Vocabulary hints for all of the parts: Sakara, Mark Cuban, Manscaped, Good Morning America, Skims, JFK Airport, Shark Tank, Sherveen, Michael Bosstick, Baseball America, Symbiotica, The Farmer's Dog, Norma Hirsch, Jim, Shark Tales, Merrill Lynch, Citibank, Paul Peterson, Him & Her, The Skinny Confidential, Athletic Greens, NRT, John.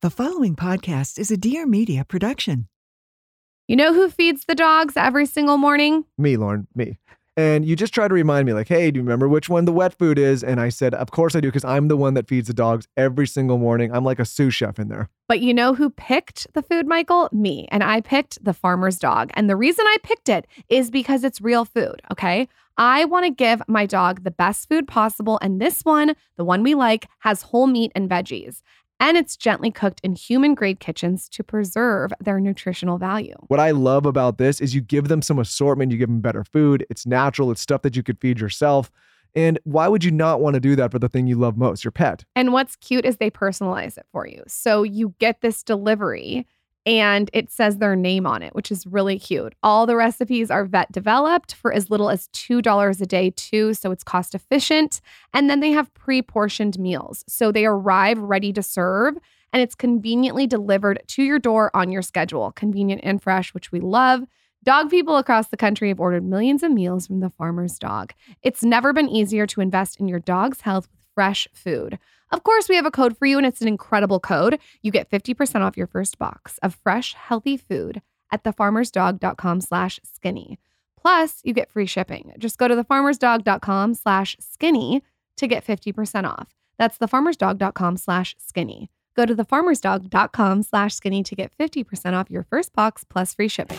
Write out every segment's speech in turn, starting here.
The following podcast is a Dear Media production. You know who feeds the dogs every single morning? Me, Lauren, me. And you just try to remind me like, hey, do you remember which one the wet food is? And I said, of course I do, because I'm the one that feeds the dogs every single morning. I'm like a sous chef in there. But you know who picked the food, Michael? Me. And I picked The Farmer's Dog. And the reason I picked it is because it's real food, okay? I want to give my dog the best food possible. And this one, the one we like, has whole meat and veggies. And it's gently cooked in human-grade kitchens to preserve their nutritional value. What I love about this is you give them some assortment, you give them better food, it's natural, it's stuff that you could feed yourself. And why would you not want to do that for the thing you love most, your pet? And what's cute is they personalize it for you. So you get this delivery and it says their name on it, which is really cute. All the recipes are vet developed for as little as $2 a day too, so it's cost efficient. And then they have pre-portioned meals. So they arrive ready to serve and it's conveniently delivered to your door on your schedule. Convenient and fresh, which we love. Dog people across the country have ordered millions of meals from The Farmer's Dog. It's never been easier to invest in your dog's health with fresh food. Of course, we have a code for you, and it's an incredible code. You get 50% off your first box of fresh, healthy food at thefarmersdog.com/skinny. Plus, you get free shipping. Just go to thefarmersdog.com/skinny to get 50% off. That's thefarmersdog.com/skinny. Go to thefarmersdog.com/skinny to get 50% off your first box plus free shipping.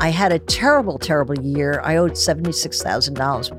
I had a terrible year. I owed $76,000.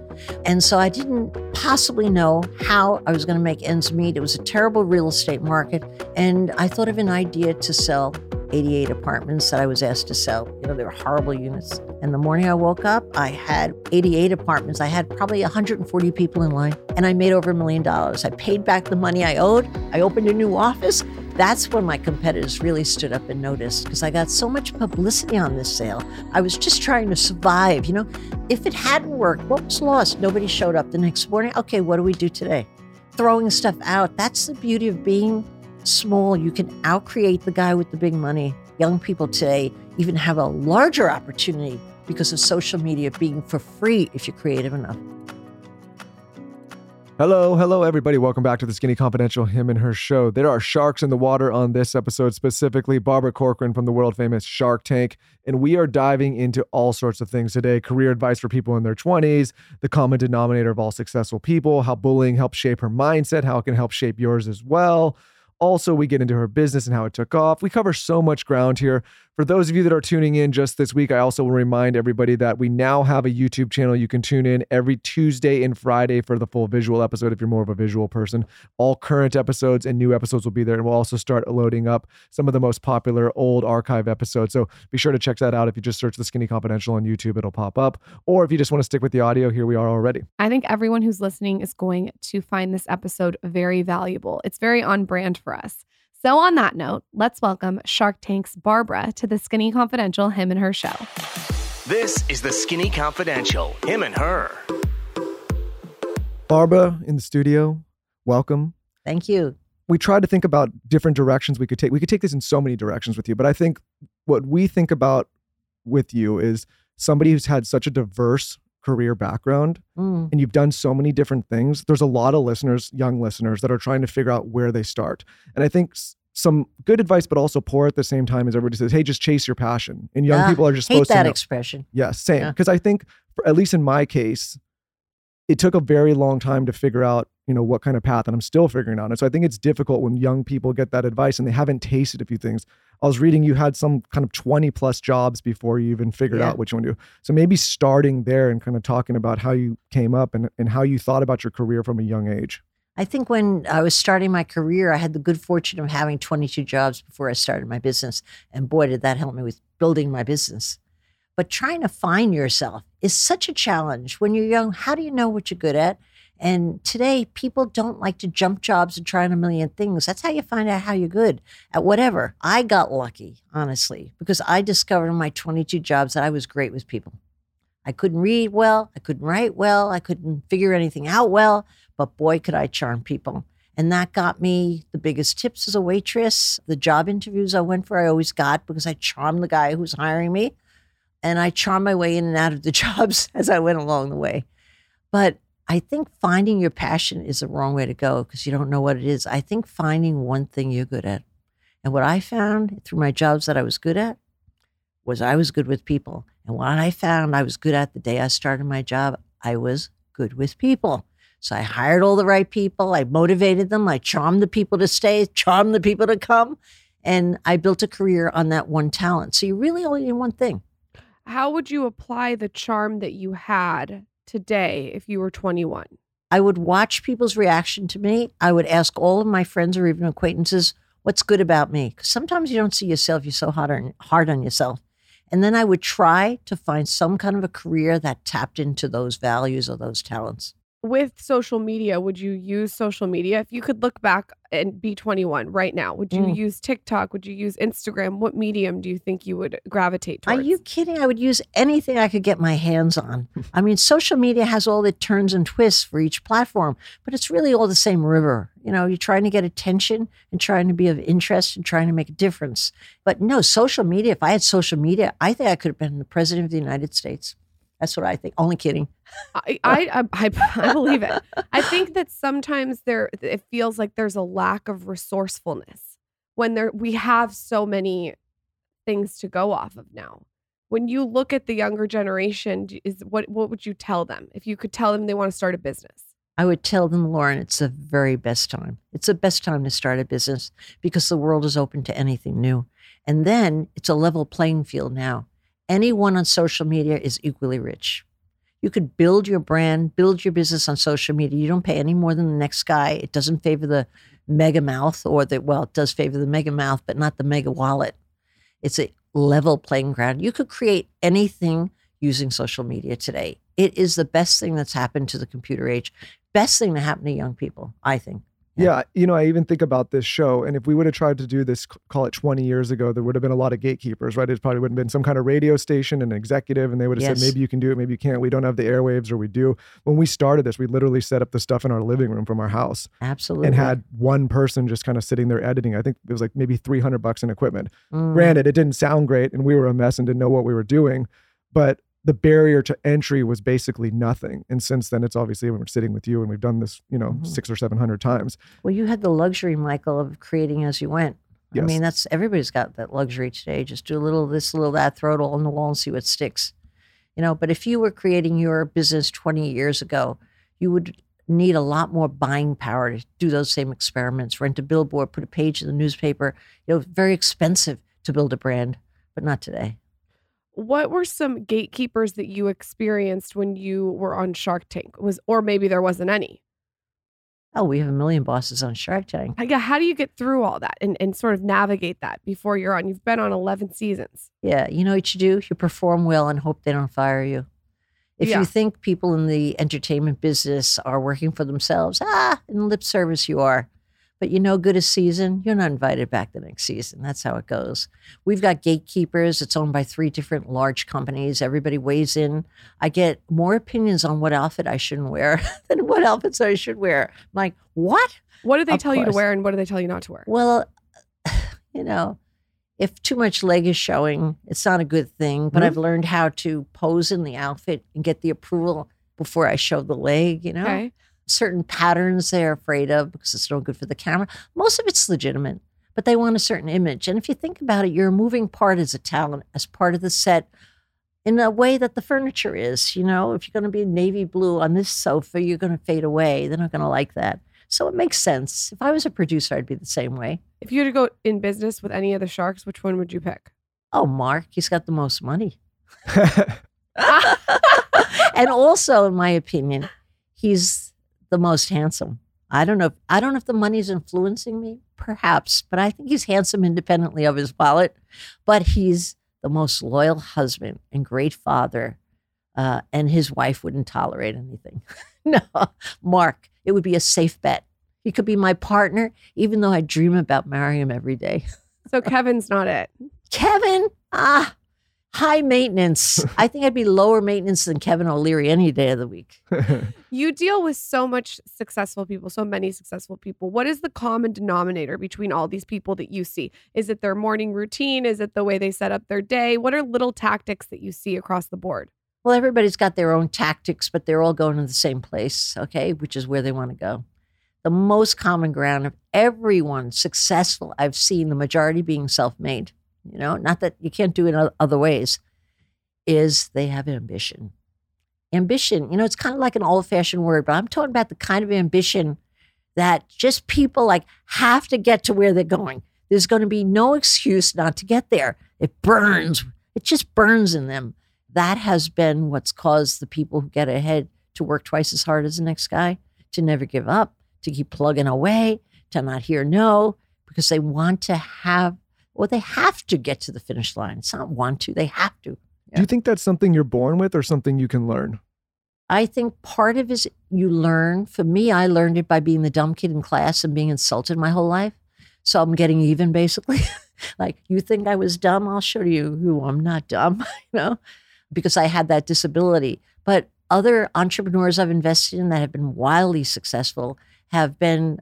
And so I didn't possibly know how I was going to make ends meet. It was a terrible real estate market. And I thought of an idea to sell 88 apartments that I was asked to sell. You know, they were horrible units. And the morning I woke up, I had 88 apartments. I had probably 140 people in line. And I made over $1 million. I paid back the money I owed. I opened a new office. That's when my competitors really stood up and noticed, because I got so much publicity on this sale. I was just trying to survive, you know. If it hadn't worked, what was lost? Nobody showed up the next morning. Okay, what do we do today? Throwing stuff out. That's the beauty of being small. You can outcreate the guy with the big money. Young people today even have a larger opportunity because of social media being for free if you're creative enough. Hello, everybody. Welcome back to The Skinny Confidential, Him and Her show. There are sharks in the water on this episode, specifically Barbara Corcoran from the world-famous Shark Tank. And we are diving into all sorts of things today. Career advice for people in their 20s, the common denominator of all successful people, how bullying helped shape her mindset, how it can help shape yours as well. Also, we get into her business and how it took off. We cover so much ground here. For those of you that are tuning in just this week, I also will remind everybody that we now have a YouTube channel. You can tune in every Tuesday and Friday for the full visual episode if you're more of a visual person. All current episodes and new episodes will be there. And we'll also start loading up some of the most popular old archive episodes. So be sure to check that out. If you just search The Skinny Confidential on YouTube, it'll pop up. Or if you just want to stick with the audio, here we are already. I think everyone who's listening is going to find this episode very valuable. It's very on brand for us. So on that note, let's welcome Shark Tank's Barbara to The Skinny Confidential, Him and Her show. This is The Skinny Confidential, Him and Her. Barbara in the studio, welcome. Thank you. We tried to think about different directions we could take. We could take this in so many directions with you, but I think what we think about with you is somebody who's had such a diverse career background, and you've done so many different things. There's a lot of listeners, young listeners, that are trying to figure out where they start. And I think some good advice, but also poor at the same time, is everybody says, hey, just chase your passion. And young people are just supposed to hate that expression. Yeah, same. Because I think, at least in my case, it took a very long time to figure out, you know, what kind of path, and I'm still figuring out. And so I think it's difficult when young people get that advice and they haven't tasted a few things. I was reading you had some kind of 20 plus jobs before you even figured out which one to do. So maybe starting there and kind of talking about how you came up and how you thought about your career from a young age. I think when I was starting my career, I had the good fortune of having 22 jobs before I started my business. And boy, did that help me with building my business. But trying to find yourself is such a challenge. When you're young, how do you know what you're good at? And today, people don't like to jump jobs and try on a million things. That's how you find out how you're good at whatever. I got lucky, honestly, because I discovered in my 22 jobs that I was great with people. I couldn't read well. I couldn't write well. I couldn't figure anything out well. But boy, could I charm people. And that got me the biggest tips as a waitress. The job interviews I went for, I always got because I charmed the guy who was hiring me. And I charmed my way in and out of the jobs as I went along the way. But I think finding your passion is the wrong way to go because you don't know what it is. I think finding one thing you're good at. And what I found through my jobs that I was good at was I was good with people. And what I found I was good at the day I started my job, I was good with people. So I hired all the right people. I motivated them. I charmed the people to stay, charmed the people to come. And I built a career on that one talent. So you really only need one thing. How would you apply the charm that you had today if you were 21? I would watch people's reaction to me. I would ask all of my friends or even acquaintances, what's good about me? Because sometimes you don't see yourself. You're so hard on yourself. And then I would try to find some kind of a career that tapped into those values or those talents. With social media, would you use social media? If you could look back and be 21 right now, would you use TikTok? Would you use Instagram? What medium do you think you would gravitate towards? Are you kidding? I would use anything I could get my hands on. I mean, social media has all the turns and twists for each platform, but it's really all the same river. You know, you're trying to get attention and trying to be of interest and trying to make a difference. But no, social media, if I had social media, I think I could have been the president of the United States. That's what I think. Only kidding. I believe it. I think that sometimes it feels like there's a lack of resourcefulness when we have so many things to go off of now. When you look at the younger generation, what would you tell them if you could tell them they want to start a business? I would tell them, Lauryn, it's the very best time. It's the best time to start a business because the world is open to anything new. And then it's a level playing field now. Anyone on social media is equally rich. You could build your brand, build your business on social media. You don't pay any more than the next guy. It doesn't favor the mega mouth it does favor the mega mouth, but not the mega wallet. It's a level playing ground. You could create anything using social media today. It is the best thing that's happened to the computer age. Best thing to happen to young people, I think. Yeah. You know, I even think about this show, and if we would have tried to do this, call it 20 years ago, there would have been a lot of gatekeepers, right? It probably would have been some kind of radio station and an executive, and they would have said, maybe you can do it, maybe you can't. We don't have the airwaves, or we do. When we started this, we literally set up the stuff in our living room from our house. Absolutely. And had one person just kind of sitting there editing. I think it was like maybe $300 in equipment. Granted, it didn't sound great, and we were a mess and didn't know what we were doing, but the barrier to entry was basically nothing. And since then, it's obviously when we're sitting with you and we've done this, 600 or 700 times. Well, you had the luxury, Michael, of creating as you went. Yes. I mean, everybody's got that luxury today. Just do a little this, a little that, throw it all on the wall and see what sticks. But if you were creating your business 20 years ago, you would need a lot more buying power to do those same experiments, rent a billboard, put a page in the newspaper. Very expensive to build a brand, but not today. What were some gatekeepers that you experienced when you were on Shark Tank? Or maybe there wasn't any? Oh, we have a million bosses on Shark Tank. How do you get through all that and sort of navigate that before you're on? You've been on 11 seasons. Yeah, you know what you do? You perform well and hope they don't fire you. If you think people in the entertainment business are working for themselves, in lip service you are. But good a season, you're not invited back the next season. That's how it goes. We've got gatekeepers. It's owned by 3 different large companies. Everybody weighs in. I get more opinions on what outfit I shouldn't wear than what outfits I should wear. I'm like, what? What do they tell you to wear and what do they tell you not to wear? Well, if too much leg is showing, it's not a good thing. But I've learned how to pose in the outfit and get the approval before I show the leg, Okay. Certain patterns they're afraid of because it's no good for the camera. Most of it's legitimate, but they want a certain image. And if you think about it, you're a moving part as a talent, as part of the set in a way that the furniture is. If you're going to be navy blue on this sofa, you're going to fade away. They're not going to like that. So it makes sense. If I was a producer, I'd be the same way. If you were to go in business with any of the Sharks, which one would you pick? Oh, Mark, he's got the most money. And also, in my opinion, he's the most handsome. I don't know if the money's influencing me, perhaps, but I think he's handsome independently of his wallet. But he's the most loyal husband and great father, and his wife wouldn't tolerate anything. No, Mark, it would be a safe bet. He could be my partner, even though I dream about marrying him every day. So Kevin's not it. Kevin, high maintenance. I think I'd be lower maintenance than Kevin O'Leary any day of the week. You deal with so much successful people, so many successful people. What is the common denominator between all these people that you see? Is it their morning routine? Is it the way they set up their day? What are little tactics that you see across the board? Well, everybody's got their own tactics, but they're all going to the same place, okay, which is where they want to go. The most common ground of everyone successful I've seen, the majority being self-made, you know, not that you can't do it in other ways, is they have ambition. Ambition, you know, it's kind of like an old-fashioned word, but I'm talking about the kind of ambition that just people like have to get to where they're going. There's going to be no excuse not to get there. It burns. It just burns in them. That has been what's caused the people who get ahead to work twice as hard as the next guy, to never give up, to keep plugging away, to not hear no, because they want to have, or they have to get to the finish line. It's not want to, they have to. Yeah. Do you think that's something you're born with or something you can learn? I think part of it is you learn. For me, I learned it by being the dumb kid in class and being insulted my whole life. So I'm getting even, basically. Like, you think I was dumb? I'll show you who I'm not dumb, you know, because I had that disability. But other entrepreneurs I've invested in that have been wildly successful have been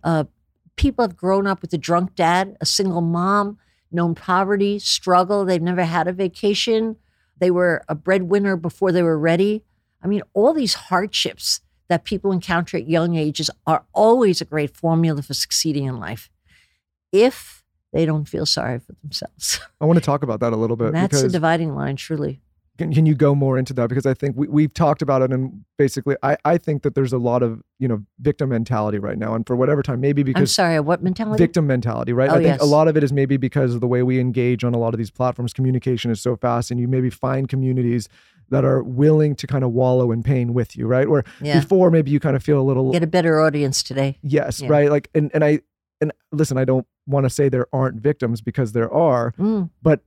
people have grown up with a drunk dad, a single mom, known poverty, struggle. They've never had a vacation. They were a breadwinner before they were ready. I mean, all these hardships that people encounter at young ages are always a great formula for succeeding in life, if they don't feel sorry for themselves. I want to talk about that a little bit. And that's the dividing line, truly. Can you go more into that? Because I think we've talked about it, and basically I think that there's a lot of, you know, victim mentality right now. And for whatever time, maybe because... I'm sorry, what mentality? Victim mentality, right? Oh, I think yes. A lot of it is maybe because of the way we engage on a lot of these platforms. Communication is so fast, and you maybe find communities that are willing to kind of wallow in pain with you, right? Where before maybe you kind of feel a little... Get a better audience today. Yes, right? Like, and listen, I don't want to say there aren't victims, because there are, but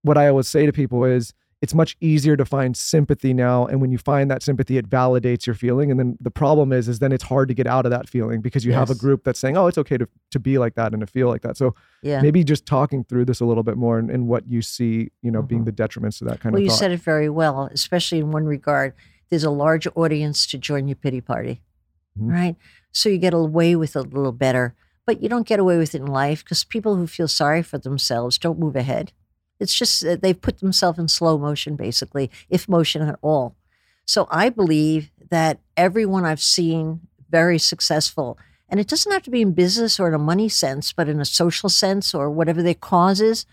what I always say to people is, it's much easier to find sympathy now. And when you find that sympathy, it validates your feeling. And then the problem is then it's hard to get out of that feeling, because you have a group that's saying, oh, it's okay to be like that and to feel like that. So maybe just talking through this a little bit more and what you see, you know, being the detriments to that kind of thought. Well, you said it very well, especially in one regard. There's a large audience to join your pity party, right? So you get away with it a little better, but you don't get away with it in life, because people who feel sorry for themselves don't move ahead. It's just that they've put themselves in slow motion, basically, if motion at all. So I believe that everyone I've seen very successful, and it doesn't have to be in business or in a money sense, but in a social sense or whatever their cause is,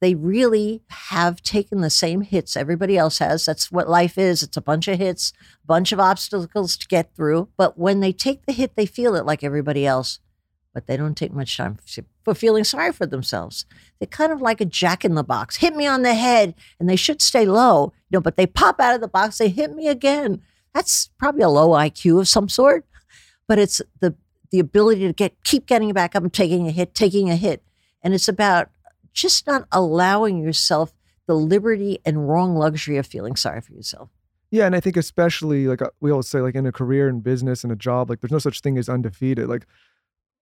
they really have taken the same hits everybody else has. That's what life is. It's a bunch of hits, a bunch of obstacles to get through. But when they take the hit, they feel it like everybody else. But they don't take much time for feeling sorry for themselves. They're kind of like a jack in the box. Hit me on the head, and they should stay low, you know, but they pop out of the box, they hit me again. That's probably a low IQ of some sort, but it's the ability to keep getting back up and taking a hit. And it's about just not allowing yourself the liberty and wrong luxury of feeling sorry for yourself. Yeah, and I think especially, like we always say, like in a career and business and a job, like there's no such thing as undefeated. Like,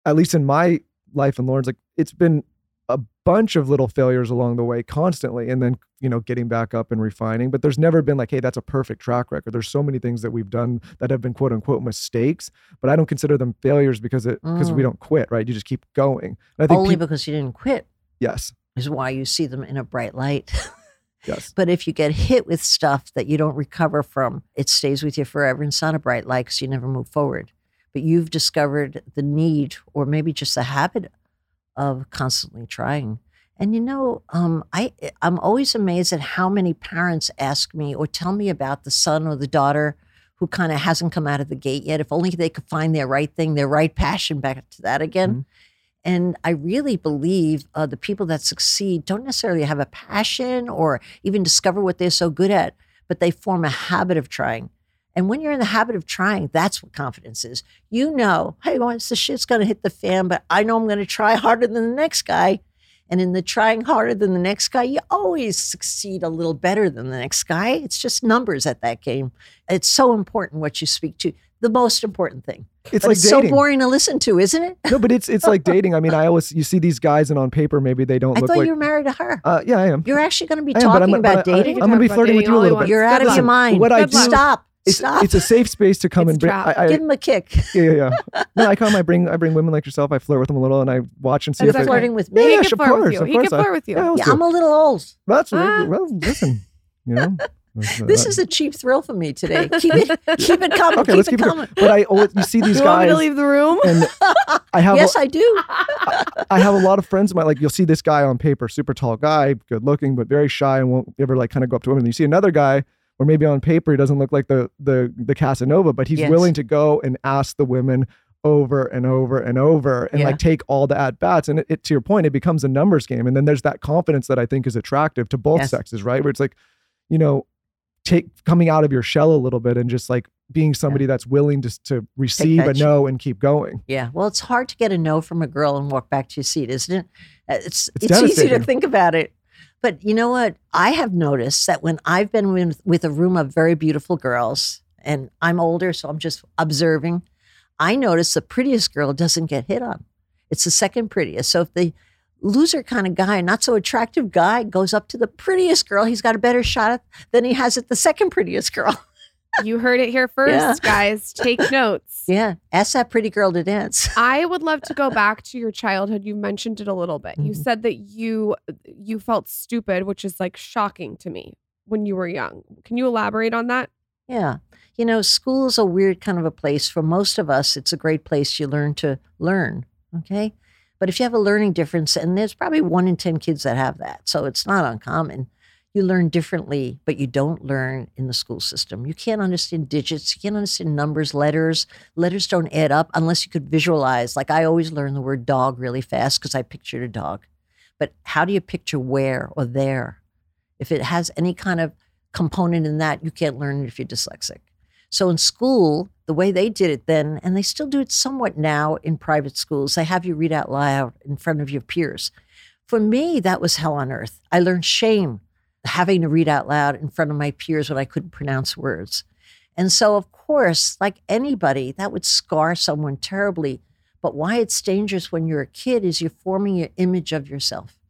at least in my life and Lauryn's, like it's been a bunch of little failures along the way constantly, and then, you know, getting back up and refining. But there's never been like, hey, that's a perfect track record. There's so many things that we've done that have been quote unquote mistakes, but I don't consider them failures because we don't quit, right? You just keep going. And I think only because you didn't quit. Yes. Is why you see them in a bright light. Yes. But if you get hit with stuff that you don't recover from, it stays with you forever. And it's not a bright light because you never move forward. But you've discovered the need, or maybe just the habit, of constantly trying. And you know, I'm always amazed at how many parents ask me or tell me about the son or the daughter who kind of hasn't come out of the gate yet. If only they could find their right thing, their right passion, back to that again. Mm-hmm. And I really believe the people that succeed don't necessarily have a passion or even discover what they're so good at, but they form a habit of trying. And when you're in the habit of trying, that's what confidence is. You know, hey, once the shit's going to hit the fan, but I know I'm going to try harder than the next guy. And in the trying harder than the next guy, you always succeed a little better than the next guy. It's just numbers at that game. It's so important what you speak to. the most important thing. It's dating. So boring to listen to, isn't it? No, but it's like dating. I mean, you see these guys, and on paper, maybe they don't look like... I thought you were married to her. Yeah, I am. You're actually going to be talking about dating? I'm going to be flirting with you a little bit. You're out of your mind. What I do, Stop. It's a safe space to come and bring... Give him a kick. Yeah. No, I come, I bring women like yourself. I flirt with them a little, and I watch and see if they're... flirting with me? Yeah, of course. He can flirt with you. Yeah, I'm a little old. That's right. Well, listen, you know... This is a cheap thrill for me today. Keep it coming. Okay, let's keep it coming. But you see these guys. You want me to leave the room? And yes, I do. I have a lot of friends of mine. Like, you'll see this guy on paper, super tall guy, good looking, but very shy and won't ever like kind of go up to women. And you see another guy, or maybe on paper he doesn't look like the Casanova, but he's willing to go and ask the women over and over and over and like take all the at bats. And it, to your point, it becomes a numbers game. And then there's that confidence that I think is attractive to both sexes, right? Where it's like, you know, coming out of your shell a little bit and just like being somebody that's willing to receive a no and keep going. Yeah. Well, it's hard to get a no from a girl and walk back to your seat, isn't it? It's easy to think about it. But you know what? I have noticed that when I've been with a room of very beautiful girls, and I'm older, so I'm just observing, I notice the prettiest girl doesn't get hit on. It's the second prettiest. So if the loser kind of guy, not so attractive guy, goes up to the prettiest girl, he's got a better shot than he has at the second prettiest girl. You heard it here first, guys. Take notes. Yeah. Ask that pretty girl to dance. I would love to go back to your childhood. You mentioned it a little bit. Mm-hmm. You said that you felt stupid, which is like shocking to me, when you were young. Can you elaborate on that? Yeah. You know, school is a weird kind of a place. For most of us, it's a great place you learn to learn. Okay. But if you have a learning difference, and there's probably 1 in 10 kids that have that, so it's not uncommon, you learn differently, but you don't learn in the school system. You can't understand digits. You can't understand numbers, letters. Letters don't add up unless you could visualize. Like, I always learn the word dog really fast because I pictured a dog. But how do you picture where or there? If it has any kind of component in that, you can't learn it if you're dyslexic. So in school, the way they did it then, and they still do it somewhat now in private schools, they have you read out loud in front of your peers. For me, that was hell on earth. I learned shame having to read out loud in front of my peers when I couldn't pronounce words. And so, of course, like anybody, that would scar someone terribly. But why it's dangerous when you're a kid is you're forming your image of yourself.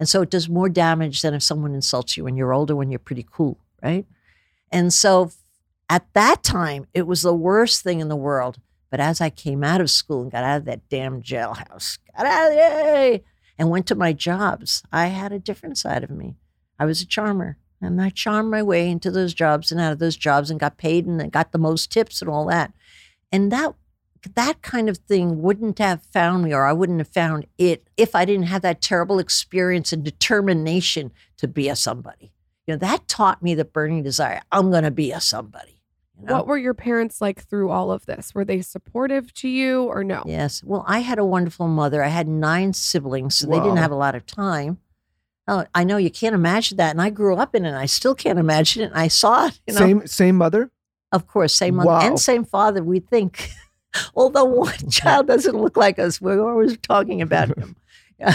And so it does more damage than if someone insults you when you're older, when you're pretty cool, right? And so at that time, it was the worst thing in the world. But as I came out of school and got out of that damn jailhouse, and went to my jobs, I had a different side of me. I was a charmer, and I charmed my way into those jobs and out of those jobs and got paid and got the most tips and all that. And that kind of thing wouldn't have found me, or I wouldn't have found it, if I didn't have that terrible experience and determination to be a somebody. You know, that taught me the burning desire. I'm going to be a somebody. No. What were your parents like through all of this? Were they supportive to you or no? Yes. Well, I had a wonderful mother. I had 9 siblings, so they didn't have a lot of time. Oh, I know, you can't imagine that. And I grew up in it, and I still can't imagine it. And I saw it. You know? Same mother? Of course, same mother and same father, we think. Although one child doesn't look like us, we're always talking about him. Yeah.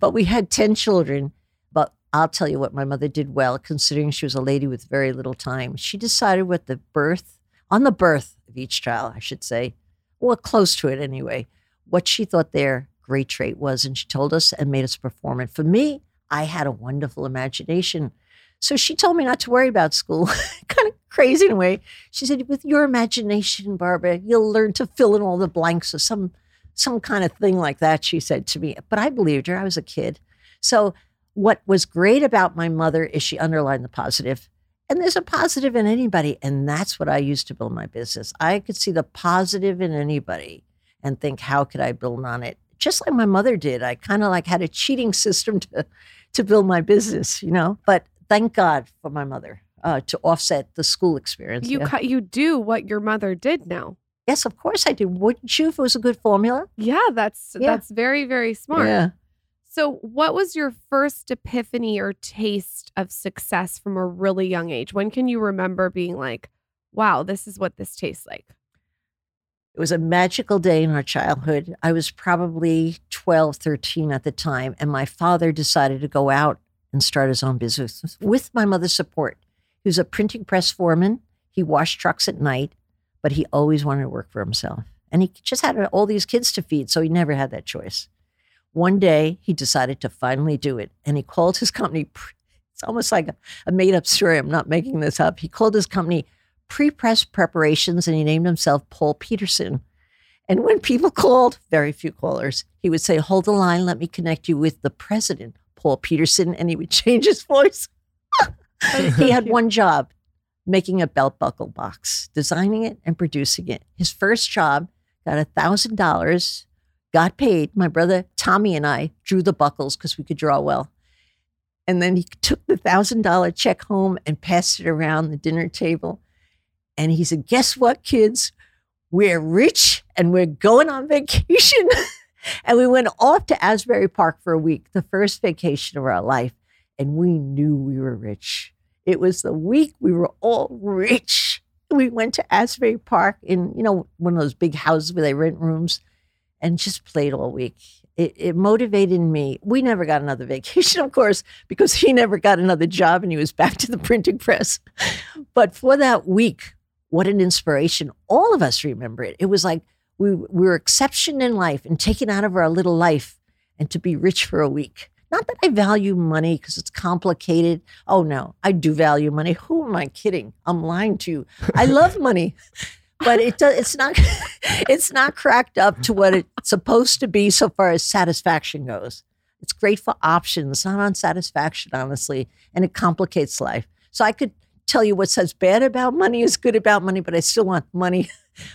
But we had 10 children. But I'll tell you what my mother did well, considering she was a lady with very little time. She decided on the birth of each child, I should say, or close to it anyway, what she thought their great trait was. And she told us and made us perform it. For me, I had a wonderful imagination. So she told me not to worry about school, kind of crazy in a way. She said, with your imagination, Barbara, you'll learn to fill in all the blanks or some kind of thing like that, she said to me. But I believed her. I was a kid. So what was great about my mother is she underlined the positive. And there's a positive in anybody. And that's what I used to build my business. I could see the positive in anybody and think, how could I build on it? Just like my mother did. I kind of like had a cheating system to build my business, you know. But thank God for my mother to offset the school experience. You do what your mother did now. Yes, of course I did. Wouldn't you if it was a good formula? Yeah, that's very, very smart. Yeah. So what was your first epiphany or taste of success from a really young age? When can you remember being like, wow, this is what this tastes like? It was a magical day in our childhood. I was probably 12, 13 at the time. And my father decided to go out and start his own business with my mother's support. He was a printing press foreman. He washed trucks at night. but he always wanted to work for himself. And he just had all these kids to feed, so he never had that choice. One day, he decided to finally do it, and he called his company, it's almost like a made-up story, I'm not making this up. He called his company Pre-Press Preparations, and he named himself Paul Peterson. And when people called, very few callers, he would say, hold the line, let me connect you with the president, Paul Peterson, and he would change his voice. He had one job, making a belt buckle box, designing it and producing it. His first job, got $1,000, got paid. My brother Tommy and I drew the buckles because we could draw well. And then he took the $1,000 check home and passed it around the dinner table. And he said, guess what, kids? We're rich and we're going on vacation. And we went off to Asbury Park for a week, the first vacation of our life. And we knew we were rich. It was the week we were all rich. We went to Asbury Park in, one of those big houses where they rent rooms and just played all week. It motivated me. We never got another vacation, of course, because he never got another job and he was back to the printing press. But for that week, what an inspiration. All of us remember it. It was like we were exception in life and taken out of our little life and to be rich for a week. Not that I value money because it's complicated. Oh, no, I do value money. Who am I kidding? I'm lying to you. I love money, but it's not cracked up to what it's supposed to be so far as satisfaction goes. It's great for options, not on satisfaction, honestly, and it complicates life. So I could tell you what's as bad about money is good about money, but I still want money.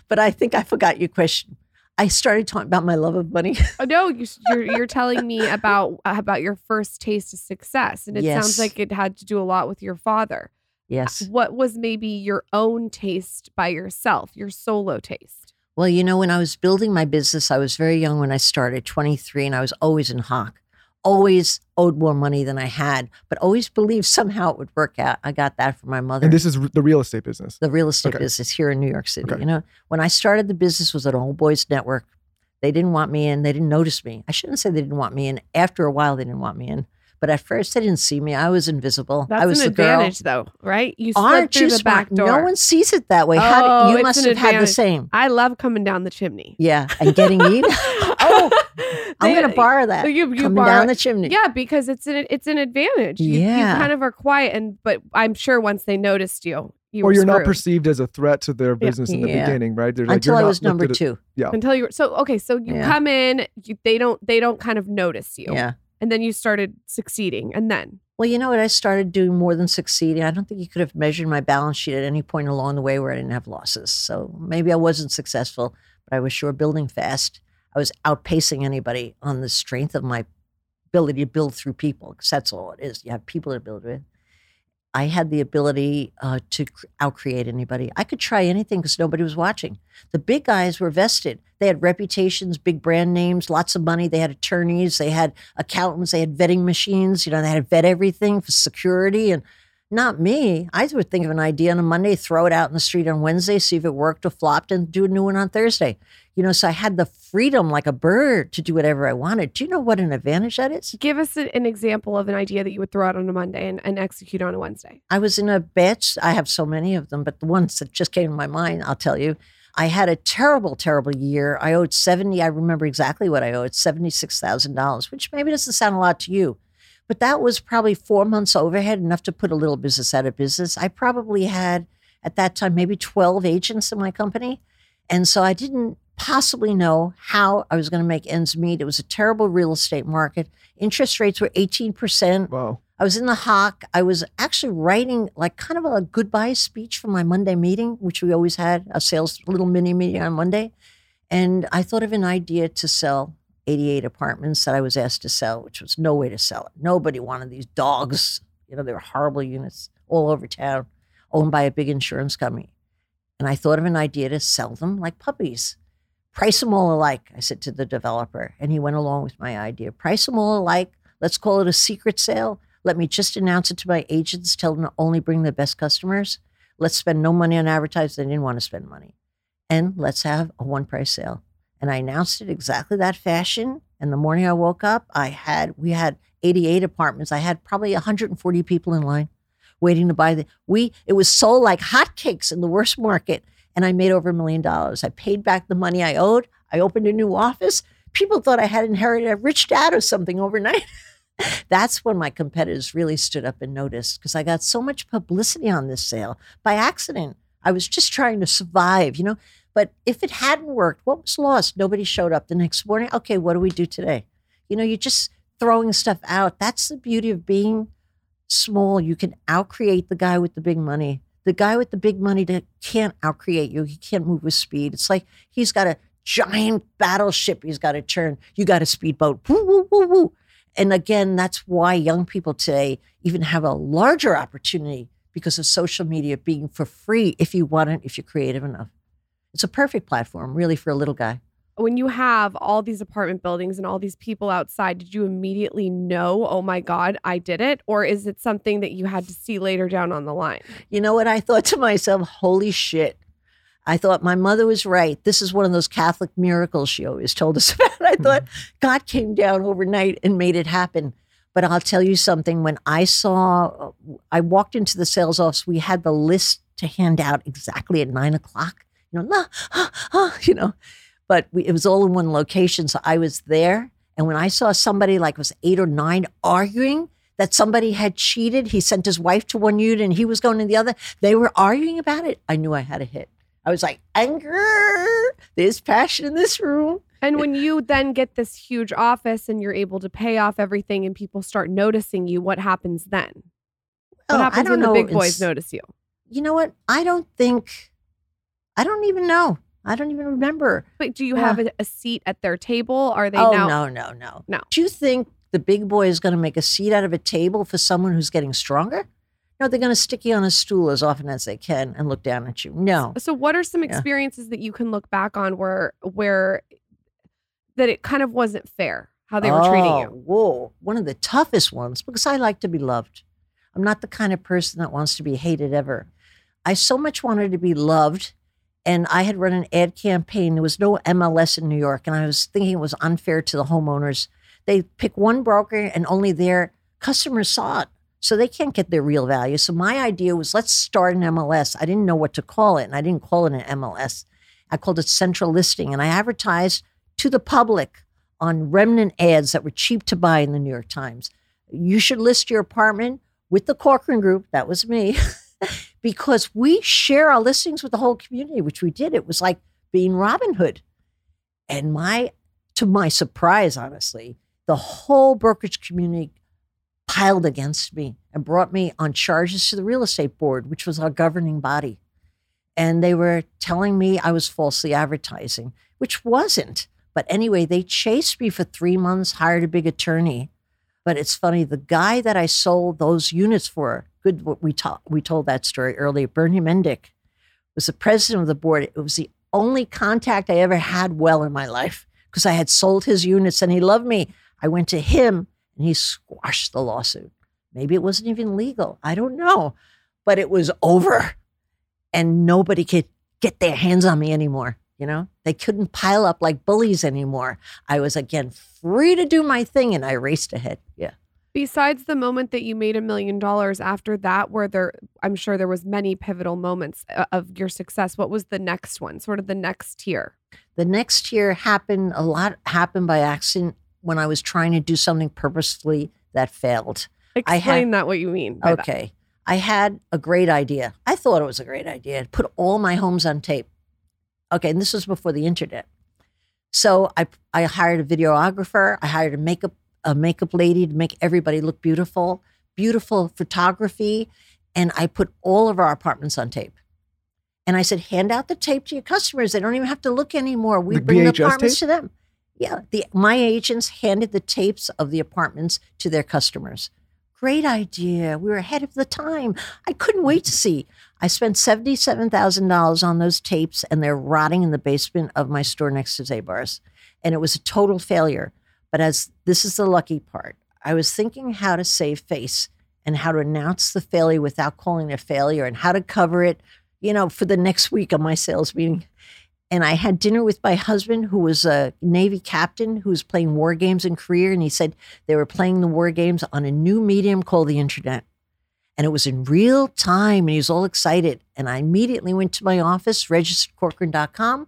But I think I forgot your question. I started talking about my love of money. Oh, no, you're telling me about your first taste of success. And it sounds like it had to do a lot with your father. Yes. What was maybe your own taste by yourself, your solo taste? Well, when I was building my business, I was very young when I started, 23, and I was always in hock. Always owed more money than I had, but always believed somehow it would work out. I got that from my mother. And this is the real estate business? The real estate business here in New York City. Okay. When I started the business, was at an old boys network. They didn't want me in. They didn't notice me. I shouldn't say they didn't want me in. After a while, they didn't want me in. But at first, they didn't see me. I was invisible. That's I was an the advantage, girl. Though, right? You slip through the back door. No one sees it that way. How you must have advantage. Had the same. I love coming down the chimney. Yeah, and getting eaten. I'm going to borrow that. You coming borrow down the chimney. Yeah, because it's an advantage. You kind of are quiet, but I'm sure once they noticed you. Or you're screwed. Not perceived as a threat to their business in the beginning, right? They're until I was number two. Yeah. Until you were so you come in, they don't kind of notice you. Yeah. And then you started succeeding. And then? Well, you know what? I started doing more than succeeding. I don't think you could have measured my balance sheet at any point along the way where I didn't have losses. So maybe I wasn't successful, but I was sure building fast. I was outpacing anybody on the strength of my ability to build through people, because that's all it is. You have people to build with. I had the ability to outcreate anybody. I could try anything because nobody was watching. The big guys were vested. They had reputations, big brand names, lots of money. They had attorneys. They had accountants. They had vetting machines. They had to vet everything for security. And not me. I would think of an idea on a Monday, throw it out in the street on Wednesday, see if it worked or flopped, and do a new one on Thursday. So I had the freedom like a bird to do whatever I wanted. Do you know what an advantage that is? Give us an example of an idea that you would throw out on a Monday and execute on a Wednesday. I was in a batch. I have so many of them, but the ones that just came to my mind, I'll tell you. I had a terrible, terrible year. I owed I remember exactly what I owed, $76,000, which maybe doesn't sound a lot to you. But that was probably 4 months overhead, enough to put a little business out of business. I probably had, at that time, maybe 12 agents in my company. And so I didn't possibly know how I was going to make ends meet. It was a terrible real estate market. Interest rates were 18%. Wow. I was in the hock. I was actually writing like kind of a goodbye speech for my Monday meeting, which we always had, a sales little mini meeting on Monday. And I thought of an idea to sell 88 apartments that I was asked to sell, which was no way to sell it. Nobody wanted these dogs. They were horrible units all over town, owned by a big insurance company. And I thought of an idea to sell them like puppies. Price them all alike, I said to the developer. And he went along with my idea. Price them all alike. Let's call it a secret sale. Let me just announce it to my agents. Tell them to only bring the best customers. Let's spend no money on advertising. They didn't want to spend money. And let's have a one-price sale. And I announced it exactly that fashion. And the morning I woke up, we had 88 apartments. I had probably 140 people in line waiting to buy it was sold like hotcakes in the worst market. and I made over $1 million. I paid back the money I owed. I opened a new office. People thought I had inherited a rich dad or something overnight. That's when my competitors really stood up and noticed, because I got so much publicity on this sale by accident. I was just trying to survive, you know. But if it hadn't worked, what was lost? Nobody showed up the next morning. Okay, what do we do today? You know, you're just throwing stuff out. That's the beauty of being small. You can outcreate the guy with the big money. The guy with the big money that can't outcreate you. He can't move with speed. It's like he's got a giant battleship he's got to turn. You got a speedboat. Woo, woo, woo, woo. And again, that's why young people today even have a larger opportunity because of social media being for free if you want it, if you're creative enough. It's a perfect platform, really, for a little guy. When you have all these apartment buildings and all these people outside, did you immediately know, oh my God, I did it? Or is it something that you had to see later down on the line? You know what? I thought to myself, holy shit. I thought my mother was right. This is one of those Catholic miracles she always told us about. I thought God came down overnight and made it happen. But I'll tell you something. When I walked into the sales office, we had the list to hand out exactly at 9 o'clock. You know, but it was all in one location. So I was there. And when I saw somebody like was 8 or 9 arguing that somebody had cheated, he sent his wife to one unit and he was going to the other. They were arguing about it. I knew I had a hit. I was like, anger, there's passion in this room. And when you then get this huge office and you're able to pay off everything and people start noticing you, what happens then? What happens when the big boys notice you? You know what? I don't even know. I don't even remember. But do you have a seat at their table? Are they now? No. Do you think the big boy is going to make a seat out of a table for someone who's getting stronger? No, they're going to stick you on a stool as often as they can and look down at you. No. So what are some experiences that you can look back on where that it kind of wasn't fair, how they were treating you? Whoa. One of the toughest ones, because I like to be loved. I'm not the kind of person that wants to be hated ever. I so much wanted to be loved, and I had run an ad campaign. There was no MLS in New York, and I was thinking it was unfair to the homeowners. They pick one broker, and only their customers saw it. So they can't get their real value. So my idea was, let's start an MLS. I didn't know what to call it, and I didn't call it an MLS. I called it Central Listing, and I advertised to the public on remnant ads that were cheap to buy in the New York Times. You should list your apartment with the Corcoran Group. That was me. Because we share our listings with the whole community, which we did. It was like being Robin Hood. And to my surprise, honestly, the whole brokerage community piled against me and brought me on charges to the real estate board, which was our governing body. And they were telling me I was falsely advertising, which wasn't. But anyway, they chased me for 3 months, hired a big attorney. But it's funny, the guy that I sold those units for, good, we told that story earlier, Bernie Mendick, was the president of the board. It was the only contact I ever had well in my life because I had sold his units and he loved me. I went to him. And he squashed the lawsuit. Maybe it wasn't even legal. I don't know. But it was over. And nobody could get their hands on me anymore. You know, they couldn't pile up like bullies anymore. I was, again, free to do my thing. And I raced ahead. Yeah. Besides the moment that you made $1 million after that, I'm sure there was many pivotal moments of your success. What was the next one? Sort of the next tier? The next tier happened. A lot happened by accident. When I was trying to do something purposefully that failed. Explain that, what you mean by that. Okay. I had a great idea. I thought it was a great idea. I'd put all my homes on tape. Okay. And this was before the internet. So I hired a videographer. I hired a makeup lady to make everybody look beautiful, beautiful photography. And I put all of our apartments on tape. And I said, hand out the tape to your customers. They don't even have to look anymore. We bring the apartments to them. Yeah, my agents handed the tapes of the apartments to their customers. Great idea. We were ahead of the time. I couldn't wait to see. I spent $77,000 on those tapes, and they're rotting in the basement of my store next to Zabar's. And it was a total failure. But this is the lucky part. I was thinking how to save face and how to announce the failure without calling it a failure and how to cover it, you know, for the next week on my sales meeting. And I had dinner with my husband, who was a Navy captain who was playing war games in Korea. And he said they were playing the war games on a new medium called the internet. And it was in real time, and he was all excited. And I immediately went to my office, registered Corcoran.com,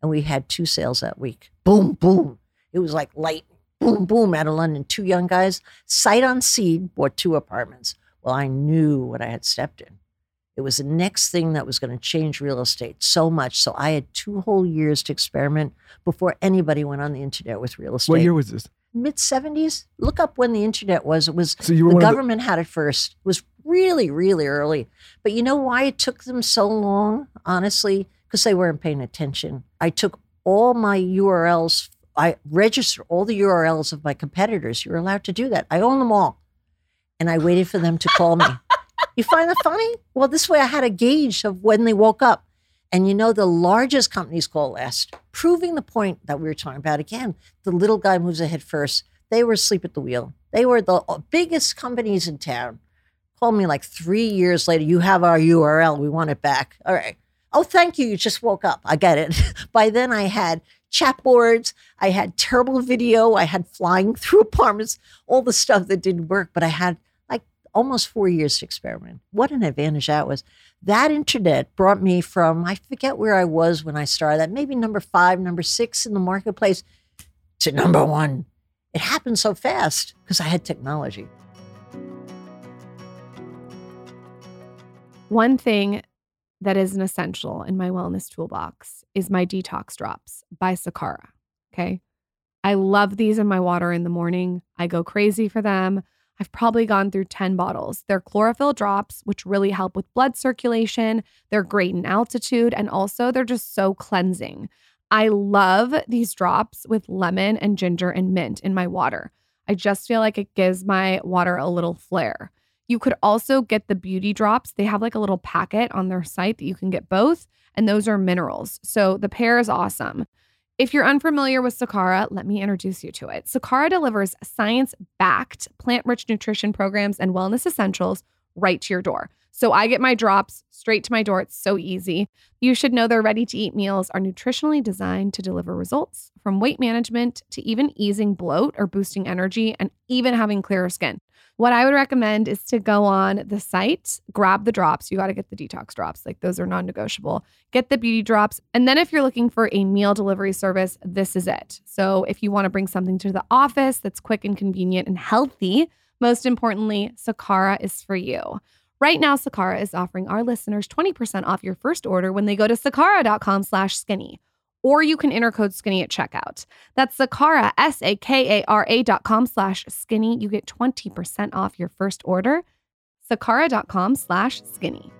and we had 2 sales that week. Boom, boom. It was like light, boom, boom, out of London. 2 young guys, sight on seed, bought 2 apartments. Well, I knew what I had stepped in. It was the next thing that was going to change real estate so much. So I had 2 whole years to experiment before anybody went on the internet with real estate. What year was this? Mid-70s. Look up when the internet was. It was so the government had it first. It was really, really early. But you know why it took them so long? Honestly, because they weren't paying attention. I took all my URLs. I registered all the URLs of my competitors. You're allowed to do that. I own them all. And I waited for them to call me. You find that funny? Well, this way I had a gauge of when they woke up. And you know, the largest companies call last, proving the point that we were talking about again. The little guy moves ahead first. They were asleep at the wheel. They were the biggest companies in town. Called me like 3 years later. You have our URL. We want it back. All right. Oh, thank you. You just woke up. I get it. By then I had chat boards. I had terrible video. I had flying through apartments, all the stuff that didn't work. But I had like almost 4 years to experiment. What an advantage that was. That internet brought me from, I forget where I was when I started that, maybe number 5, number 6 in the marketplace to number 1. It happened so fast because I had technology. One thing that is an essential in my wellness toolbox is my detox drops by Sakara. Okay. I love these in my water in the morning. I go crazy for them. I've probably gone through 10 bottles. They're chlorophyll drops, which really help with blood circulation. They're great in altitude. And also, they're just so cleansing. I love these drops with lemon and ginger and mint in my water. I just feel like it gives my water a little flair. You could also get the beauty drops. They have like a little packet on their site that you can get both. And those are minerals. So the pair is awesome. If you're unfamiliar with Sakara, let me introduce you to it. Sakara delivers science-backed, plant-rich nutrition programs and wellness essentials right to your door. So I get my drops straight to my door. It's so easy. You should know their ready-to-eat meals are nutritionally designed to deliver results from weight management to even easing bloat or boosting energy and even having clearer skin. What I would recommend is to go on the site, grab the drops. You got to get the detox drops. Like those are non-negotiable. Get the beauty drops. And then if you're looking for a meal delivery service, this is it. So if you want to bring something to the office that's quick and convenient and healthy, most importantly, Sakara is for you. Right now, Sakara is offering our listeners 20% off your first order when they go to sakara.com/skinny. Or you can enter code skinny at checkout. That's Sakara, SAKARA.com/skinny. You get 20% off your first order. Sakara.com/skinny.